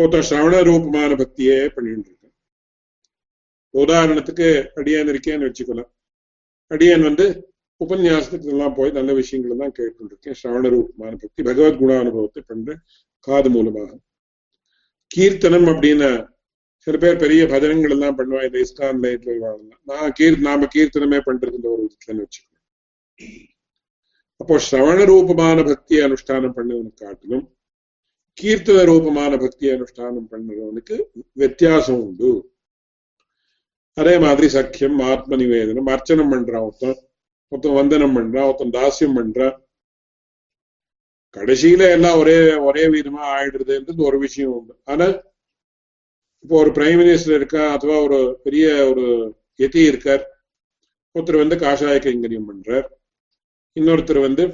ஒருத்தன் சிரவண ரூபமான பக்தியே பண்ணிட்டு இருக்கான். உதாரணத்துக்கு அடியேன் இருக்கேன்னு வச்சுக்கலாம். அடியேன் வந்து உபன்யாசத்துக்கு எல்லாம் போய் நல்ல விஷயங்கள் எல்லாம் கேட்டுட்டு இருக்கேன். சிரவண ரூபமான பக்தி, பகவத் குண அனுபவத்தை பண்றேன் காது மூலமாக. கீர்த்தனம் அப்படின்னு சில பேர் பெரிய பஜனங்கள் எல்லாம் பண்ணுவாங்க. இந்த இஸ்கான் லைட்ல வாழலாம். நான் கீர் நாம கீர்த்தனமே பண்றதுன்ற ஒரு விதத்துலன்னு வச்சுக்கலாம். அப்போ சிரவண ரூபமான பக்தியை அனுஷ்டானம் பண்ணதுன்னு காட்டிலும் கீர்த்தன ரூபமான பக்தியை அனுஷ்டானம் பண்றவனுக்கு வித்தியாசம் உண்டு. அதே மாதிரி சக்கியம், ஆத்ம நிவேதனம், அர்ச்சனம் பண்றான் ஒருத்தன், ஒருத்தன் வந்தனம் பண்றான், ஒருத்தன் தாஸ்யம் பண்றான். கடைசியில எல்லாம் ஒரே ஒரே விதமா ஆயிடுறதுன்றது ஒரு விஷயம் உண்டு. ஆனா இப்போ ஒரு பிரைம் மினிஸ்டர் இருக்கா, அதுவா ஒரு பெரிய ஒரு எதி இருக்கார். ஒருத்தர் வந்து காஷாய கைங்கரியம் பண்றார், இன்னொருத்தர் வந்து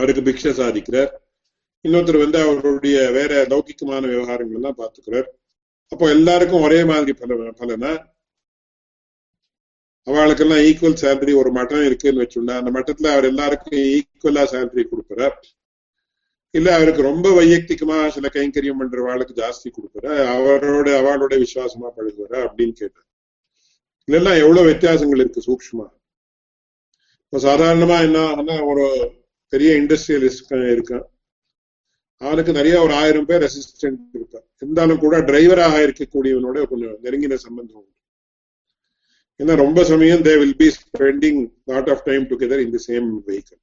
அவருக்கு பிக்ஷை சாதிக்கிறார், இன்னொருத்தர் வந்து அவருடைய வேற லௌகிகமான விவகாரங்கள் எல்லாம் பாத்துக்கிறார். அப்போ எல்லாருக்கும் ஒரே மாதிரி பல பலனா அவளுக்கெல்லாம் ஈக்குவல் சேலரி ஒரு மட்டம் இருக்குன்னு வச்சுன்னா அந்த மட்டத்துல அவர் எல்லாருக்கும் ஈக்குவலா சேலரி கொடுக்குறார். இல்ல அவருக்கு ரொம்ப வையக்திகமா சில கைங்கரியம் பண்ற வாளுக்கு ஜாஸ்தி கொடுக்குறார், அவரோட அவளோட விசுவாசமா பழகுவாரா அப்படின்னு கேட்டார். இல்லைன்னா எவ்வளவு வித்தியாசங்கள் இருக்கு சூக்ஷ்மா. இப்போ சாதாரணமா என்ன, ஒரு பெரிய இண்டஸ்ட்ரியலிஸ்ட் இருக்கான், அவனுக்கு நிறைய ஒரு ஆயிரம் பேர் அசிஸ்டன்ட் இருப்பார். இருந்தாலும் கூட டிரைவராக இருக்கக்கூடியவனோட கொஞ்சம் நெருங்கின சம்பந்தம் உண்டு. ஏன்னா ரொம்ப சமயம் they will be spending lot of time together in the same vehicle.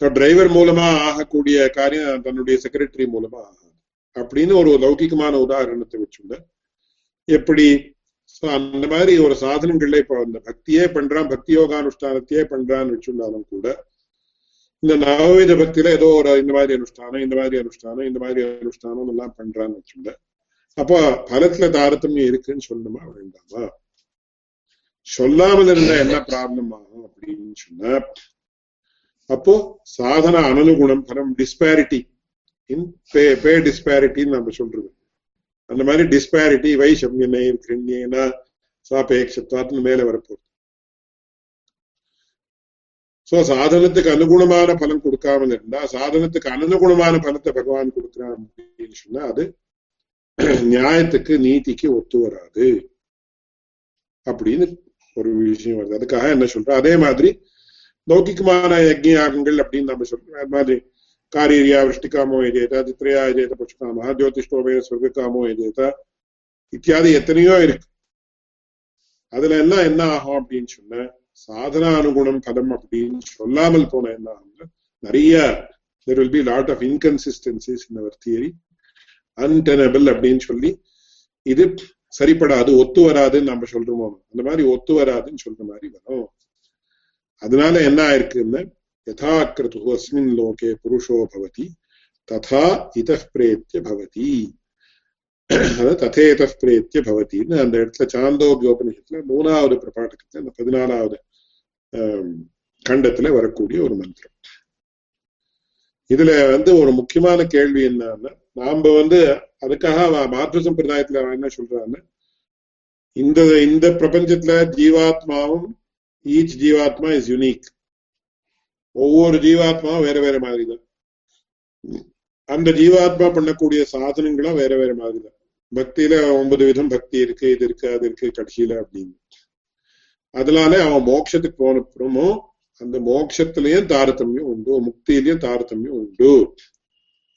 So driver மூலமா ஆகக்கூடிய காரியம் தன்னுடைய செக்ரட்டரி மூலமா ஆகாது அப்படின்னு ஒரு லௌகிகமான உதாரணத்தை வச்சுள்ள எப்படி. ஸோ அந்த மாதிரி ஒரு சாதனங்கள்ல இப்போ அந்த பக்தியே பண்றான், பக்தி யோகானுஷ்டானத்தையே பண்றான்னு வச்சுருந்தாலும் கூட இந்த நவவித பக்தியில ஏதோ ஒரு இந்த மாதிரி அனுஷ்டானம் இந்த மாதிரி அனுஷ்டானம் இந்த மாதிரி அனுஷ்டானம் எல்லாம் பண்றான்னு வச்சுல அப்போ பலத்துல தாரதமியம் இருக்குன்னு சொல்லணுமா வேண்டாமா? சொல்லாமல் இருந்தா என்ன ப்ராப்ளம் ஆகும் அப்படின்னு சொன்ன அப்போ சாதன அனனுகுணம் பரம் டிஸ்பாரிட்டி இன் பே பே டிஸ்பாரிட்டின்னு நம்ம சொல்றது. அந்த மாதிரி டிஸ்பாரிட்டி வைஷமியனை கிருண்யனா சாபேட்சத்வாத்துன்னு மேல வரப்போகுது. சோ சாதனத்துக்கு அனுகுணமான பலன் கொடுக்காமல் இருந்தா, சாதனத்துக்கு அனனுகுணமான பலத்தை பகவான் கொடுக்குறான் அப்படின்னு சொன்னா அது நியாயத்துக்கு நீதிக்கு ஒத்து வராது அப்படின்னு ஒரு விஷயம் வருது. அதுக்காக என்ன சொல்றேன், அதே மாதிரி லௌகிகமான யஜ்ஞயாகங்கள் அப்படின்னு நம்ம சொல்றோம். அது மாதிரி காரீரியா விருஷ்டிகாமோ எதேதா, தித்ரையா எதேத புஷ்காம, ஜோதிஷ்டோமே சொர்க்காமோ எதேதா இத்தியாதி எத்தனையோ இருக்கு. அதுல எல்லாம் என்ன ஆகும் அப்படின்னு சொன்ன சாதனா அனுகுணம் பலம் அப்படின்னு சொல்லாமல் போன என்ன ஆகும்னா நிறைய there will be lot of inconsistencies in our theory, untenable அப்படின்னு சொல்லி இது சரிப்படாது, ஒத்து வராதுன்னு நம்ம சொல்றோமோ அந்த மாதிரி ஒத்து வராதுன்னு சொல்ற மாதிரி வரும். அதனால என்ன ஆயிருக்குன்னு யதா கிருது அஸ்மின் லோகே புருஷோ பவதி ததா இத பிரேத்ய பவதி. Tatheta Pretya Bhavatina, and that's the Chando Gopani Hitler, Muna out of the Prapataka, and the Padana out of Kandatla or Kudi or Mantra. Idle and the or Mukimana Kelvi in Nambo and the Adakahava, Matus and Pernatla, Anna Shuldrana. In the in the Prapanjatla, Jivatma, each Jivatma is unique. Over Jivatma, wherever Marida. And the Jivatma Pandakudia Sathanangla, wherever Marida. Bhaktila, Ombuddham Bhakti, Dirka, Dirka, Kathila, Abdin. Adalana, our Mokshat Pon Promo, and the Mokshatalia Tarthamu undo, Muktilia Tarthamu undo.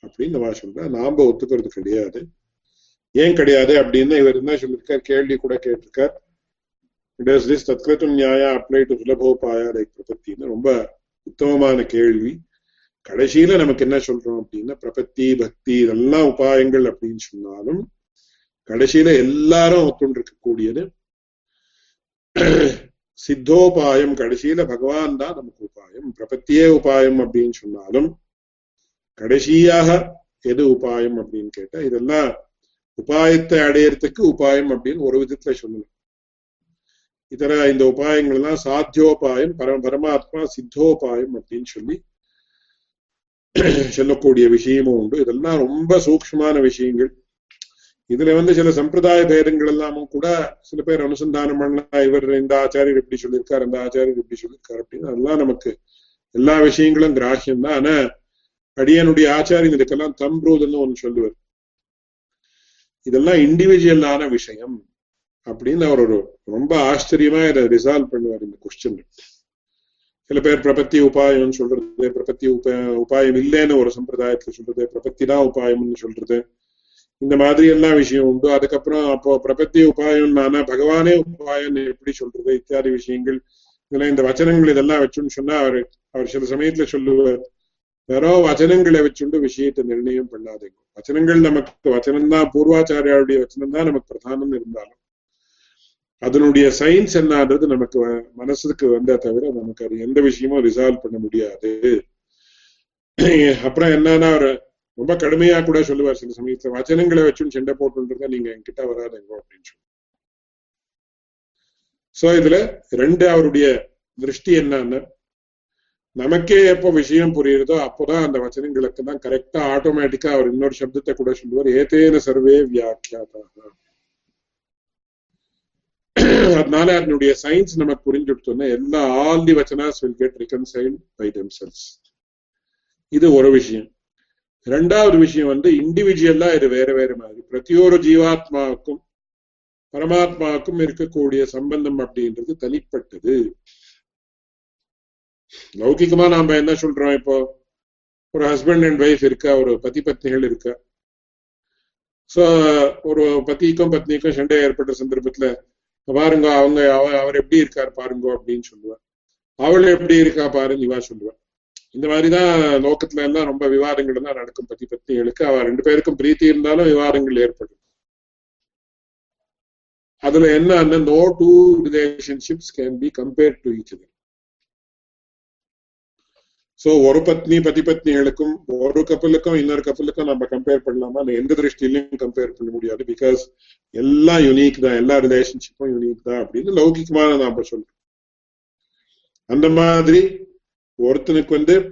Apin the Vashunda, Nambo Utukur the Kadiade. Yang Kadiade Abdina, Everna Shulka, Keldi Kuda Katka. Does this Tatkatum Yaya apply to Vilabo Paya like Propatina? Rumba, Utomana Kelvi, Kadashila Namakana Shulrompina, Propati, Bhakti, the Laupa Angle Abdin Shunalum, Kadashila Elara Utundrikudiade. Siddhopayam Kadashila Bhagavan Dadam Upayam, Prapatya Upayam Abdin Shunadam, Kadashiyaha, Edu Upayam Abdin Keta, Idala Upayat Adirtaku Upayam Abdin, or with the Treshun. Itara in the Upayam Lana, Sadhyopayam, Paramaramatma, Siddhopayam Abdin Shuli, Shalokodia Vishimundu, Idala Rumba Sukshmana Vishingal. Either even the Sampradai, Berengalam Kuda, Silper, Anusandanaman, Iver in the Achari Repetition Car and the Achari Repetition Carpina, Lanamaka, Lavish England, Grashian, Nana, Adian Udi Achari in the Kalan, Thumbro, the known shoulder. Either individual Lana Vishayam, Abdina or Rumba Ashtarima, the result in the question. Silper Propati Upayan shoulder, the Propati Upay Milena or Sampradai, the Propati Upayan shoulder. In the Madriella Vishum, the Capra, Propati Upayan, Nana, Pagavane, Upayan, a pretty shoulder, the Itari Vishingle, the line the Vachanangle, the Lavachun Shunar, or Shelsamit Shulu, the Raw Vachanangle Vachundu Vishit and the name Panadi. Vachanangle Namak, Vachananda, Purvachari, Vachananam, Prathanam, and Dala. Adanudia science and other than Namaka, Manasaka, and the Tavera Namakari, and the Vishimo resolved Panamudia. Hapra and Nana. But Academy, I could have shown you as some of the Vachanangle Vachun Center Port under the Ning and Kitavara and Gorpinch. So either Renda or Dia, Drishti and Nana Namake, Apo Vishiam Purida, Apoda, and the Vachanangle correcta, automatica or in no Shabda Kudashur, Ete in a survey via Kyata. Adnana Nudia science Namakurin Jutone, all the Vachanas will get reconciled by themselves. Either Vorovision. Randa Vishim and the individual life, wherever Pratioro Jivatma Kum, Paramatma Kumirka Kodia, Sambandam Abdi into the Talipat. Laukikamanam by National Drive for husband and wife Irka or Patipatni Hilirka. So, or Patikum Patnika Shanda airport as under Butler, Avaranga on the hour of deer car parango of Dean Shundra. Our deer car paran Ivashundra. In the Marina, Lokatla, Rumba, Vivarangalana, and Compati Patti, Elka, and Pair Completi in Dana, Vivarangal Airport. Other end, and no two relationships can be compared to each other. So, Vorupatni, Patipatni, Elkum, Vorukapulakum, Inner Kapulakum, and compare Padlama, and end of the stealing compare Pulamudia because Ella unique, the Ella relationship unique, the Lokikman and Abashul. And the Madri. Orthanakund,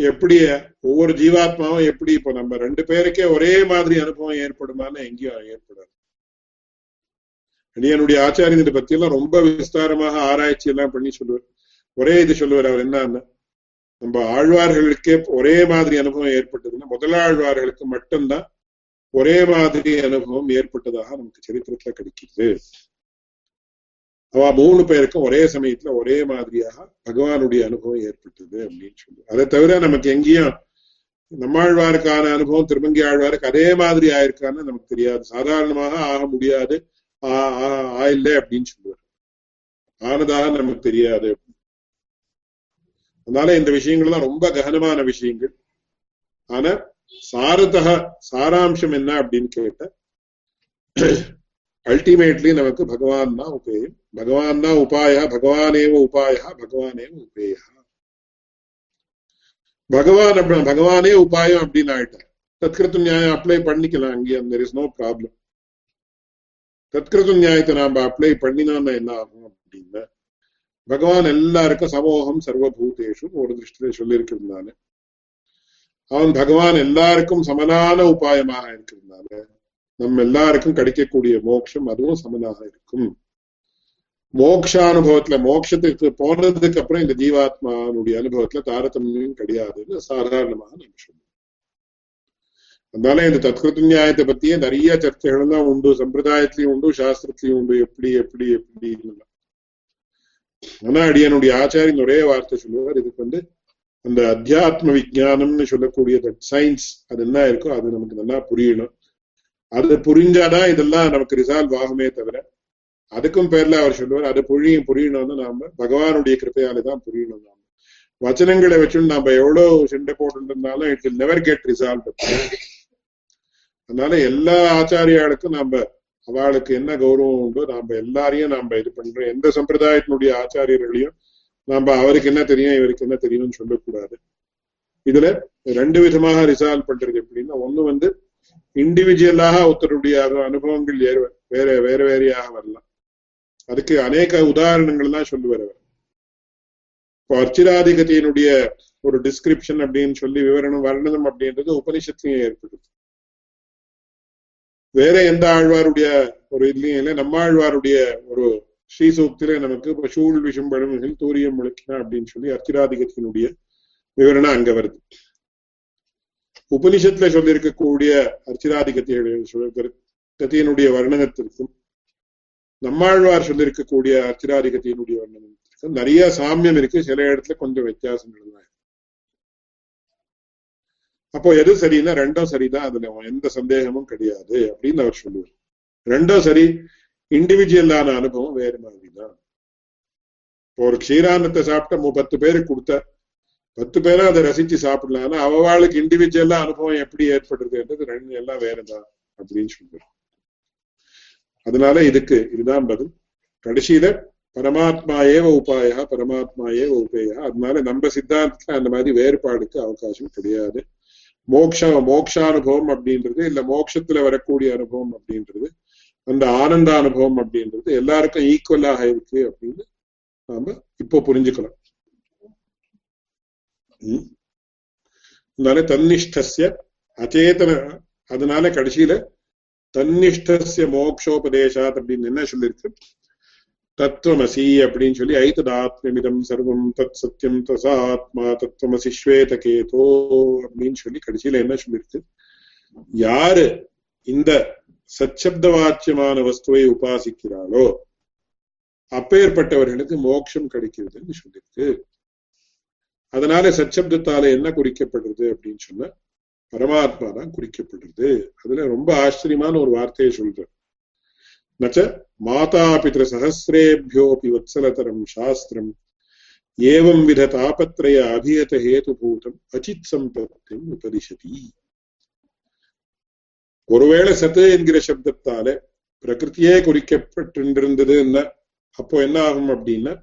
Epidia, over Jivatma, Epidipo number, and Perke or A Madri Anapo airport mana, India airport. And Yanudia Achar in the Patilla, Rumba Vistaramaha, Ara Chilla, Peninsula, Ore the Shulu Ravanana, Umba Alvar Hilkip, or A Madri Anapo airport, Botala Alvar Hilkum Matanda, or A Madri Anapo airport of the Hanam, Cheritrika Kadikis. Our moon perco or a summit or a madria, Paganudiano airport to them. At the Tavana Makangia, the Marvarkan and Home Turbangiark, Ade Madria Irkan and Makriad, Sadar Maha, Mudiade, I left Dinchur. Anadana Makriade. Another in the wishing Rumba, the Hanamana wishing it. Anna Sarataha, Saram Sheminab Dinkata. Ultimately, Namaka Bhagavan now pay Bhagavan now upaya, Bhagavan evo upaya, Bhagavan evo upaya. Bhagavan Bhagavan upaya of denied. Tatkritunaya apply Pandikalangian, there is no problem. Tatkritunyatanamba apply Pandinana in Avdina. Bhagavan Ellarka Savoham Sarva Bhuteshu, or the Streshuli Kirnane. On Bhagavan Ellarkum Samanana Upayama and Kirnane. Namellarkum Kadike Kudia Moksha, Madhu Samana Kum. Moksha Bhotla Moksha, the Ponder the Capra in the Jivatma, Nudiana Bhotla, Taratam Kadiadin, Sarah Laman. Andale the Tatkutunya at the Batia, the Ria Chachana, Undu, Sampradayatli, Undu, Shastratli, Undu, Epli, Epli, Epli. Anadi and Udiachar in the Ray of Arthashula, and the Adhyatma Vignanam Shulakuria, that science, Adana, Adanamana, Purina, Ada Purinjada in the land of Krizal Vahametavara, Adakum Perla or Shulur, Ada Purin, Purina on the number, Bagavan Dekrepe, Adam Purina on the number. Vachanangal Vachuna by Odo, Shindapot and Nala, it will never get resolved. Another Ella Acharya number, Avadakina Guru, Larian number, and the Sampradai Nudi Acharya radio, number Avarikana Terina, Avarikana Terina, Shundapura. Either Rendu with Maha resolved Pantriplina, one when the individual Laha Uttarudia, Anupangil, wherever, wherever Yavala. Adaka Aneka Udar and Angala should wherever. For Chiradikatinudia, or a description of Dean Shuli, we were in a Varanam of Dean to the Upanishad airport. Where in the Alvarudia, or Idli, and Amalvarudia, or she soaked in a cup of should vision, but in Hilturi and Mulekina Dean Shuli, Chiradikatinudia, we were in Angavar. Upanishad Lesholirka Kudia, Chiradikatinudia, Varanathu. Namalvar Shulirka Kudia, Chiradikatinudia. Naria Samia Mirkish Hered the Kondavichas and the Apo Yadu Sarina, Renda Sarida, the end the Sunday among Kadia, they are in our Shulu. Renda Sari, individual and Anabo, where Marina. For Kshiran at the Saptamo, but to bear Kurta, but to bear the Rasiti Sapulana, our like individual Anabo, appeared for the end of the Renella, where the Abdin Shulu. Adanala Idake, Idam Badal, Kadishida. Paramatma Eva Upaya, Paramatma Eva Upaya, Admana number Siddhant and the Madi Vare Partica, Alkashim Kadiade, Moksha, Moksha of home of Dean Rede, La Moksha Lavarakudia of home of Dean Rede, and the Anandan of home of Dean Rede, Larka Ecola High Clear of Dean, number Hippopurinjicola. Nanatanistasia, Achetan Adanana Kadishila, Tanistasia Moksha Padesha of Dean National. Tattvamasi, eventually, Aithadatmidam Sarvam Tat Satyam Tasatma, Tattvamasi Shvetaketo, eventually, Kadishila and Shmirti. Yare in the Sachabdavachamana was to a Upasikiralo. A pair patter and the Moksham Kadiki, then should it. Adanale Sachabdatale and Kurikapur there, Pinchuna, Paramatmana, Kurikapur there, Adana Rumba Ashriman or Varte shoulder. Nacha Mata Pitra Sahasrebhyo Pivatsalataram Shastram Yevam Vidhat Apatraya Abhyata Hetu Bhutam Achitsam Patim Upadishati Koruvela Sate in Greshabdatale Prakritye Kurikapatrindrandadena Apoenaham Abdina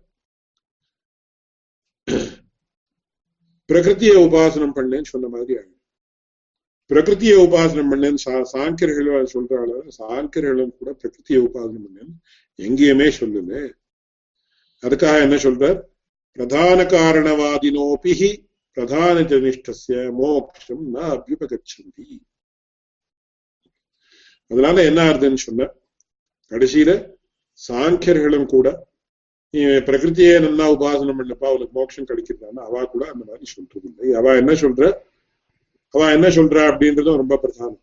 Prakritya Upasanam Pandan Shonamadi Prakriti Upasanam Mandan, Sankar Hill and Sultana, Sankar Hill and Pura, Prakriti Upasanam Mandan, Yengi Meshulune. Adaka and Shulder, Pradhana Karanavadino Pihi, Pradhana Janishtasia, Moksham, Na, Pupakachandi. Adana Enar then Shunda, Kadashida, Sankar Hill and Kuda, Prakriti and now Basanam and the Paul of Moksham Kadikitana, Avakuda and the Nishul to the Ava and Shulder. I shall draft the number per hand.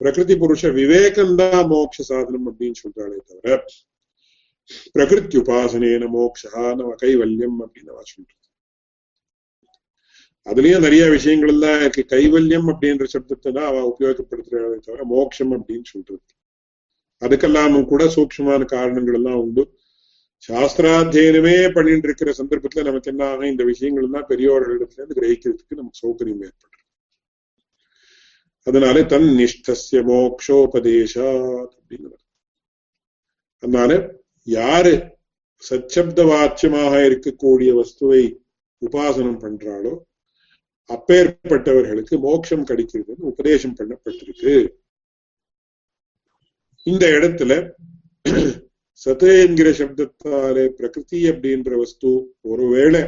Prakriti Purusha Vivekanda Moksha Sadhana of Dean Shuldrata reps. Prakriti Upasani and a Mokshahana, Kai William of Dina Shultra. Adrian Aria wishing like Kai William of Dean Receptana, Upio to Petra, a Moksham of Dean Shultra. Adakalam Kuda Sukshman Karnan Galaundu Shastra, Janeway, Pandindricus under Putlan Amakana in the wishing period, the great criticism soaking. Adanale tan nishtasya mokshopadesha. Adanale, Yare, Sachabdavachamaha Erikakodi was to a Upasanam Pandrado, அப்பேற்பட்டவர்களுக்கு மோட்சம் கிடைக்கிறதுன்னு உபதேசம் பண்ணப்பட்டிருக்கு. இந்த இடத்துல சத் என்கிற சப்தத்தாலே பிரகிருதி அப்படின்ற வஸ்து ஒருவேளை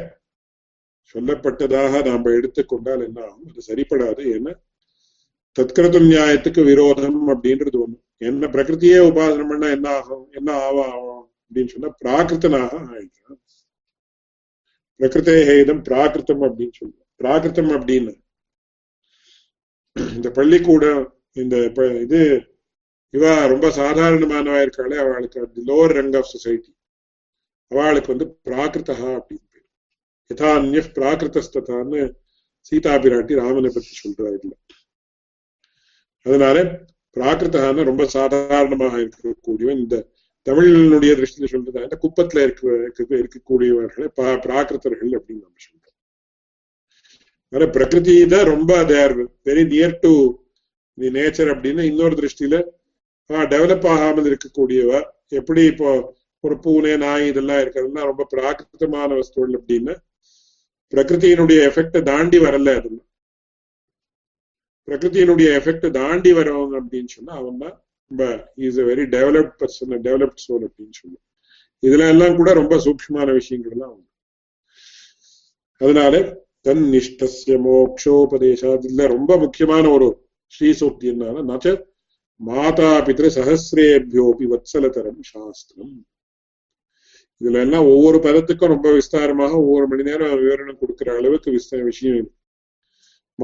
சொல்லப்பட்டதாக நாம எடுத்துக்கொண்டால் என்ன ஆகும்? அது சரிப்படாது. ஏன்னா தற்கரது நியாயத்துக்கு விரோதம் அப்படின்றது ஒண்ணு. என்ன பிரகிருத்தியே உபாசனம் பண்ணா என்ன ஆகும், என்ன ஆவா ஆகும் அப்படின்னு சொன்னா பிராகிருத்தனாக ஆயிடுறான். பிரகிருத்தே ஹேதம் பிராகிருத்தம் அப்படின்னு சொல்லுவோம். பிராகிருத்தம் அப்படின்னு இந்த பள்ளிக்கூடம் இந்த இது இவா ரொம்ப சாதாரணமானவா இருக்காளே, அவளுக்கு அது லோவர் ரங்க் ஆஃப் சொசைட்டி, அவளுக்கு வந்து பிராகிருத்தா அப்படின்னு பேர். யதா அந்ய பிராகிருத்தஸ்தான்னு சீதா பிராட்டி ராமனை பற்றி சொல்றாரு இல்ல. அதனால பிராகிருத்தான்னு ரொம்ப சாதாரணமாக இருக்கக்கூடியவன், இந்த தமிழனுடைய திருஷ்டியில சொல்றதா இந்த குப்பத்துல இருக்க இருக்கக்கூடியவர்களை பா பிராகிருத்தர்கள் அப்படின்னு நம்ம சொல்றோம். ஆனா பிரகிருதி தான் ரொம்ப they're very near to the nature அப்படின்னு இன்னொரு திருஷ்டியில ஆஹ் டெவலப் ஆகாமல் இருக்கக்கூடியவா. எப்படி இப்போ ஒரு பூனை நாய் இதெல்லாம் இருக்கிறதுனா ரொம்ப பிராகிருத்தமான வஸ்துகள் அப்படின்னா பிரகிருத்தியினுடைய எஃபெக்ட தாண்டி வரல. அதெல்லாம் பிரகிருத்தியினுடைய எஃபெக்ட் தாண்டி வரவங்க அப்படின்னு சொன்னா அவன் தான் ரொம்ப is a very developed person, developed soul அப்படின்னு சொல்லுவோம். இதுல எல்லாம் கூட ரொம்ப சூக்ஷ்மமான விஷயங்கள்லாம் அவங்க. அதனால தன் நிஷ்டஸ்ய மோக்ஷோபதேசா இதுல ரொம்ப முக்கியமான ஒரு ஸ்ரீ சூக்தி என்னால நச்ச மாதா பித்ரு சஹசிரேபியோபி வத்சலதரம் சாஸ்திரம். இதுல எல்லாம் ஒவ்வொரு பதத்துக்கும் ரொம்ப விஸ்தாரமாக ஒவ்வொரு மணி நேரம் விவரணம் கொடுக்குற அளவுக்கு விஸ்தார விஷயம் இது.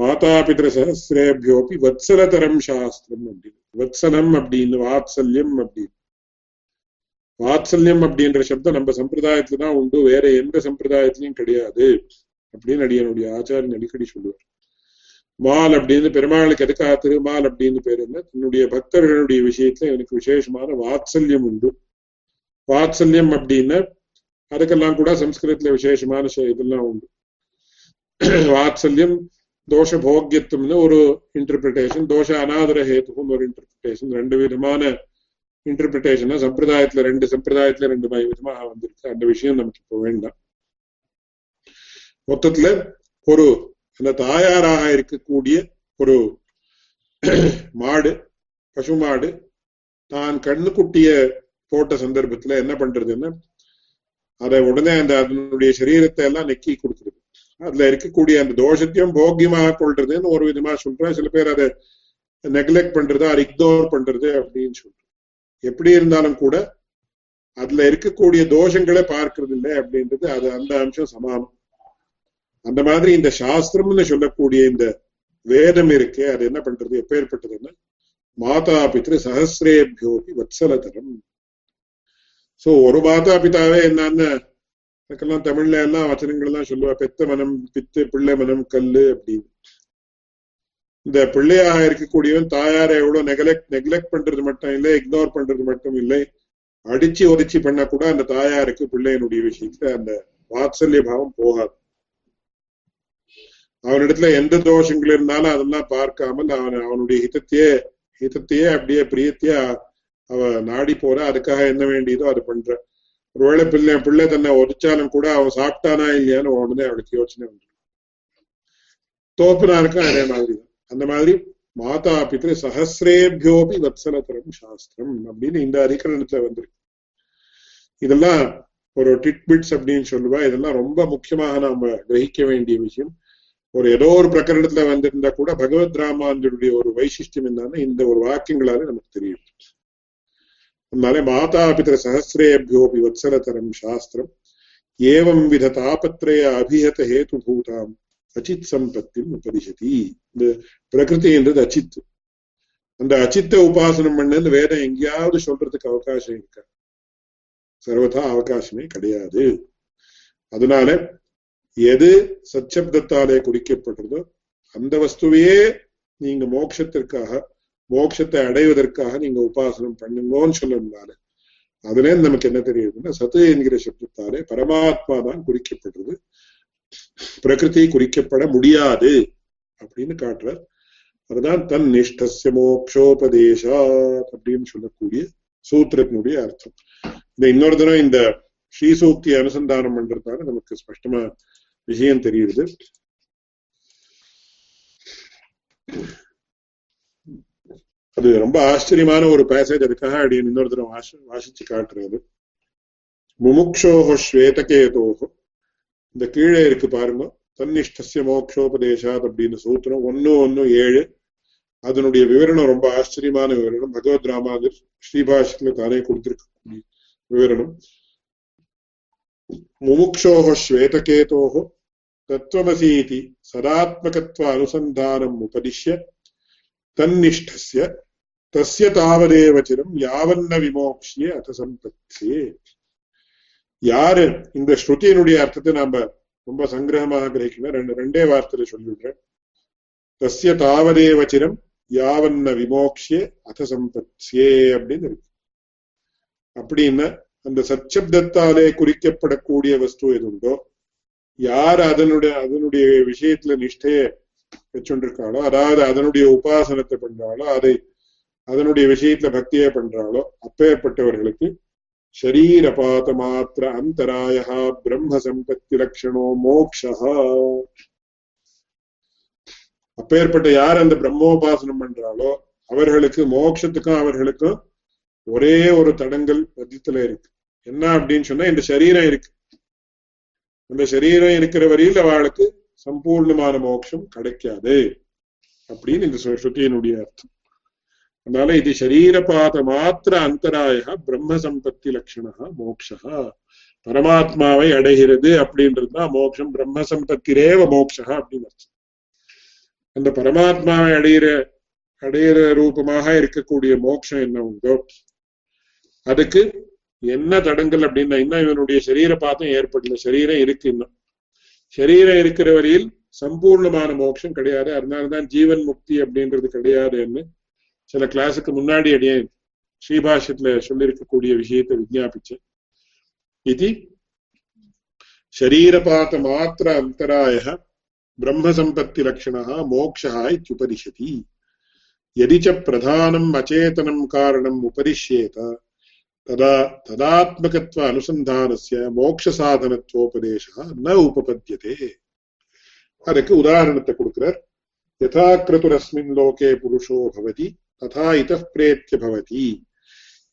மாதா பித்ரு சஹசிரேபியோபி வத்சலதரம் சாஸ்திரம் அப்படின்னு வத்சலம் அப்படின்னு வாத்சல்யம் அப்படின்னு வாத்சல்யம் அப்படின்ற சப்தம் நம்ம சம்பிரதாயத்துலதான் உண்டு, வேற எந்த சம்பிரதாயத்திலையும் கிடையாது அப்படின்னு அடியனுடைய ஆச்சாரியன் அடிக்கடி சொல்லுவார். மால் அப்படின்னு பெருமாளுக்கு எதுக்காக திருமால் அப்படின்னு பேர் என்ன, தன்னுடைய பக்தர்களுடைய விஷயத்துல எனக்கு விசேஷமான வாத்சல்யம் உண்டு. வாத்சல்யம் அப்படின்னா அதுக்கெல்லாம் கூட சம்ஸ்கிருதத்துல விசேஷமான இதெல்லாம் உண்டு. வாத்சல்யம் தோஷ போக்கியத்துவம்னு ஒரு இன்டர்பிரிட்டேஷன், தோஷ அநாதர ஹேத்துன்னு ஒரு இன்டர்பிரிட்டேஷன், ரெண்டு விதமான இன்டர்பிரிட்டேஷன் சம்பிரதாயத்துல ரெண்டு சம்பிரதாயத்துல ரெண்டு விதமாக வந்திருக்கு. அந்த விஷயம் நமக்கு இப்போ வேண்டாம். மொத்தத்துல ஒரு அந்த தாயாராக இருக்கக்கூடிய ஒரு மாடு, பசு மாடு தான் கண்ணுக்குட்டிய போட்ட சந்தர்ப்பத்துல என்ன பண்றதுன்னா அதை உடனே அந்த அதனுடைய சரீரத்தை எல்லாம் நெக்கி கொடுக்குறது, அதுல இருக்கக்கூடிய அந்த தோஷத்தையும் போக்கியமாக கொள்றதுன்னு ஒரு விதமா சொல்றேன். சில பேர் அதை நெக்லெக்ட் பண்றது, அதை இக்னோர் பண்றது அப்படின்னு சொல்றேன். எப்படி இருந்தாலும் கூட அதுல இருக்கக்கூடிய தோஷங்களை பார்க்கறது இல்லை அப்படின்றது அது அந்த அம்சம் சமானம். அந்த மாதிரி இந்த சாஸ்திரம்னு சொல்லக்கூடிய இந்த வேதம் இருக்கே அது என்ன பண்றது, எப்பேற்பட்டதுன்னா மாதா பித்ரு சஹசிரேபியோபி வத்சலதரம். சோ ஒரு மாதா பிதாவே என்னன்னு எனக்கெல்லாம் தமிழ்ல எல்லாம் வச்சனங்கள்லாம் சொல்லுவா, பெத்த மனம் பித்து பிள்ளை மனம் கல்லு அப்படின்னு. இந்த பிள்ளையாக இருக்கக்கூடியவன் தாயாரை எவ்வளவு நெகலெக்ட் நெக்லெக்ட் பண்றது மட்டும் இல்லை, இக்னோர் பண்றது மட்டும் இல்லை, அடிச்சு ஒதிச்சு பண்ண கூட அந்த தாயாருக்கு பிள்ளையினுடைய விஷயத்துல அந்த வாத்சல்ய பாவம் போகாது. அவனிடத்துல எந்த தோஷங்கள் இருந்தாலும் அதெல்லாம் பார்க்காமல் அவன் அவனுடைய ஹிதத்தையே ஹிதத்தையே அப்படியே பிரியத்தையே அவ நாடி போற, அதுக்காக என்ன வேண்டியதோ அது பண்ற. ஒருவேளை பிள்ளை பிள்ளை தன்னை ஒதிச்சாலும் கூட அவன் சாப்பிட்டானா இல்லையான்னு உடனே அவனுக்கு யோசனை உண்டு. தோப்புனா இருக்கும் அதே மாதிரி தான். அந்த மாதிரி மாதா பித்ரு சஹசிரேபியோபி வத்சலதரம் சாஸ்திரம் அப்படின்னு இந்த அதிகரணத்துல வந்திருக்கு. இதெல்லாம் ஒரு டிட்பிட்ஸ் அப்படின்னு சொல்லுவா. இதெல்லாம் ரொம்ப முக்கியமாக நாம கிரகிக்க வேண்டிய விஷயம். ஒரு ஏதோ ஒரு பிரகரணத்துல வந்திருந்தா கூட பகவத் ராமானுஜருடைய ஒரு வைசிஷ்டியம் என்னன்னா இந்த ஒரு வாக்கியங்களால நமக்கு தெரியும். அதனால மாதா பித்ரு சஹசிரேபியோபி வத்சலதரம் சாஸ்திரம் ஏவம் வித தாபத்ரய அபிஹத ஹேது பூதாம் அச்சித் சம்பத்தி உபதிஷதி. இந்த பிரகிருதி என்றது அச்சித், அந்த அச்சித்தை உபாசனம் பண்ணன்னு வேதம் எங்கேயாவது சொல்றதுக்கு அவகாசம் இருக்கா? சர்வதா அவகாசமே கிடையாது. அதனால எது சச்சப்தத்தாலே குறிக்கப்படுறதோ அந்த வஸ்துவையே நீங்க மோட்சத்திற்காக மோட்சத்தை அடைவதற்காக நீங்க உபாசனம் பண்ணுங்கன்னு சொல்லணும்னால அதுல நமக்கு என்ன தெரியுதுன்னா சத்து என்கிற சப்தத்தாலே பரமாத்மா தான் குறிக்கப்படுறது, பிரகிருதி குறிக்கப்பட முடியாது அப்படின்னு காட்டுறார். அதுதான் தன் நிஷ்டஸ்ய மோக்ஷோபதேசா அப்படின்னு சொல்லக்கூடிய சூத்திரத்தினுடைய அர்த்தம். இந்த இன்னொரு தினம் இந்த ஸ்ரீசூக்தியை அனுசந்தானம் பண்றதுனால நமக்கு ஸ்பஷ்டமா விஷயம் தெரியுது. அது ரொம்ப ஆச்சரியமான ஒரு பேசேஜ் அதுக்காக அடியன் இன்னொருத்தர வாசி வாசிச்சு காட்டுறது முமுக்ஷோஹ ஸ்வேதகேதோஹ இந்த கீழே இருக்கு பாருங்க தன்னிஷ்டஸ்ய மோக்ஷோபதேஷாத் அப்படின சூத்திரம் one one seven அதனுடைய விவரணம் ரொம்ப ஆச்சரியமான விவரணம் பகவத் ராமானுஜர் ஸ்ரீபாஷ்யத்துல தானே கொடுத்திருக்க விவரணம் முமுக்ஷோஹ ஸ்வேதகேதோஹ தத்துவமசீதி சதாத்மகத்வ அனுசந்தானம் உபதிஷ்ய Tannishthasya, tasya tavadevachiram, yavanna vimokshye, athasampatye. Yare, in the Shruti Nudi Arthata number, Umba Sangrahama Grekina, and Rende Vartha Shuludra, tasya tavadevachiram, yavanna vimokshye, athasampatye abdinari. Abdina, and the Satchabdatale Kurikapadakudia was to Edundo, Yar Adanuda Adanude Vishetla Nishte. Chundrakala, rather Adanudia Upas and at the Pandala, they Adanudia Vishitla Bhaktia Pandralo, a pair perturbed Shari Rapata Matra, Antarayaha, Brahmasam Patirakshano, Mokshaha. A pair Patayar and the Brahmo Pas and Mandralo, our Helicu, Mokshataka, our Helicu, Vore or Tadangal, Aditalerik. Enough Dinshana in the Sharira. When the Sharira in Rivarilla Sampurnamana Moksham Kadakyade. Apdin in the Sruti Nudiat. Anala iti Sharira Pata Matra Antarayaha, Brahma Sampatti Lakshanaha, Mokshaha. Paramatma Vai Adahirade, Apdin Rana, Moksham, Brahma Sampatti Reva, Mokshaha, Abdinas. And the Paramatma Vai Adire Adire Rupamaha Rikakudi, Moksha in Nango. Adaki Yena Tadangal Abdina, Inudia Sharira Pata, Airport, Sharira Irikina. Sharira Irikaravaril, Sampurnamana Moksham Kadiyada, Arnardan, Jeevan Mukti Abdendra the Kadiyada, Shall a classic Munadi again, Sribhashyatla, Shalirka Kudia Vishita Vigna Picha. Iti Sharira Pata Matra Antarayaha, Brahma Sampatti Lakshanaha, Mokshaha, Chupadishati Yadicha Pradhanam, Machetanam Karanam, Upadisheta Tada Tadatmakatva Anusandhanasya Moksha Sadhanatvopadesha Na Upapadyate Adakku Udaharanatha Kodukkarar Yatha Kraturasmin Loke Purusho Bhavati Tatha Itah Pretya Bhavati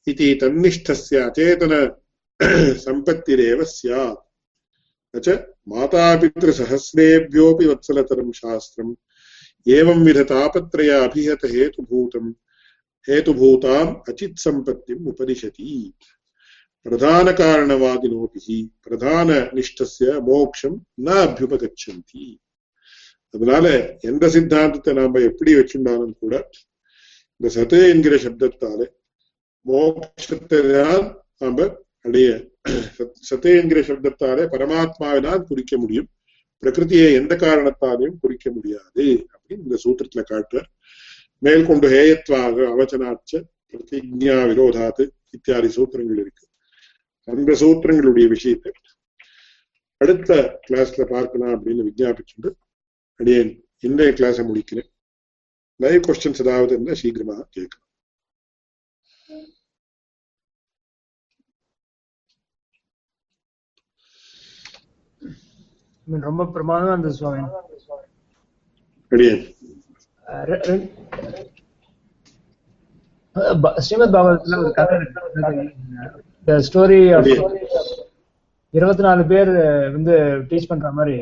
Iti Tannishthasya Chetana Sampattireva Syat Acha Mata Pitra Sahasrebhyopi Vatsalataram Shastram Evam Vidhatapatraya Abhihata Hetu Bhutam Hetu Bhutam Achit Sampattim Upadishati Pradhana Karanavadinopihi Pradhana Nishtasya Moksham Na Abhyupagachanti Adhanale Yenda Siddhanthatha Namba Eppidi Vechundanam Kuda The Sathe Engira Shabdathale Mokshatha Namba Adiya Sathe Engira Shabdathale Paramatmavinan Kurikka Mudiyum Prakritiye Yenda Karanathalayum Kurikka Mudiyade Indha Sutratla Kaatrar Melkum to Hayatva, Avachanach, Pratigna Virodhate, Itari Sutrangulic. And the Sutrangu will be visited. But at the class La Parkana, Brin Vignapich, again, in the class Amulik. Live questions about and the Shigrama take. Rama Pramana and the Swami. Again. Uh, Srimad Bhagavathil, the story of twenty-four பேர் வந்து teach பண்ற மாதிரி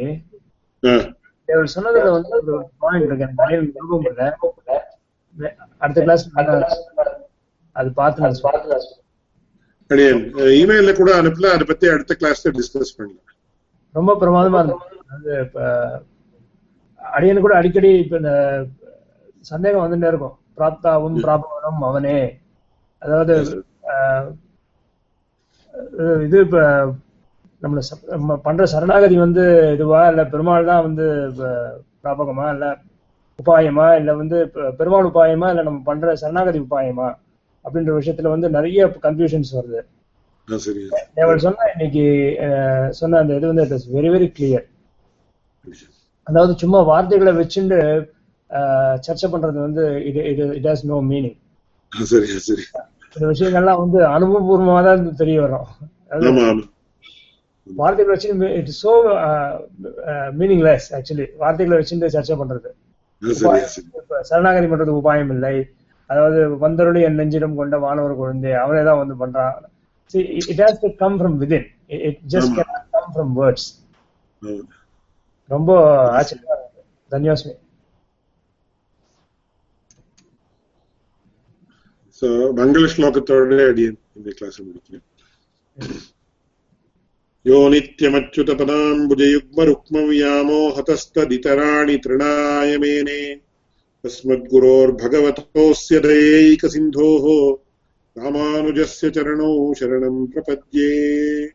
அவர் சொன்னதுல வந்து ஒரு point இருக்கு எனக்கு நிறைய ஞாபகம் இல்ல அடுத்த கிளாஸ் அது பார்த்து நான் பார்த்து அப்படியே ஈமெயில்ல கூட அனுப்பல அத பத்தி அடுத்த கிளாஸ்ல டிஸ்கஸ் பண்ணலாம் ரொம்ப பிரமாதமா இருக்கு அடியன கூட அடிக்கடி சந்தேகம் வந்துட்டே இருக்கும் பிராப்தாவும் பிராபவனும் அவனே அதாவது இது நம்ம பண்ற சரணாகதி வந்து இதுவா இல்ல பெருமாள் தான் வந்து பிராபகமா இல்ல உபாயமா இல்ல வந்து பெருமாள் உபாயமா இல்ல நம்ம பண்ற சரணாகதி உபாயமா அப்படின்ற விஷயத்துல வந்து நிறைய கன்ஃபியூஷன்ஸ் வருது சொன்ன இன்னைக்கு சொன்ன அந்த இது வந்து வெரி வெரி கிளியர் அதாவது சும்மா வார்த்தைகளை வச்சுட்டு சர்ச்சை பண்றது வந்து இட் ஹாஸ் நோ மீனிங் இந்த விஷயங்கள்லாம் வந்து அனுபவபூர்வமா தான் தெரிய வரும் வார்த்தைகளை வச்சு இட்ஸ் சோ மீனிங்லெஸ் ஆக்சுவலி வார்த்தைகளை வச்சுட்டு சர்ச்சை பண்றது சரணாகதி பண்றதுக்கு உபாயம் இல்லை. அதாவது வந்தருளி என் நெஞ்சிடம் கொண்ட வானவர் குழந்தை அவனே தான் வந்து பண்றான். It has to come from within. It just cannot come from words. ரொம்ப ஆச்சரியமா இருக்கு. தன்யோஸ்மி. So மங்கள ஸ்லோகத்தோட அடியன் இந்த கிளாஸ் முடிக்கிறேன். यो नित्यमच्युतपदाम्बुजयुग्मरुक्मव्यामो हतस्तदितराणि तृणायमेने तस्मद्गुरोर्भगवतोऽस्य दयैकसिन्धोः रामानुजस्य चरणौ शरणं प्रपद्ये.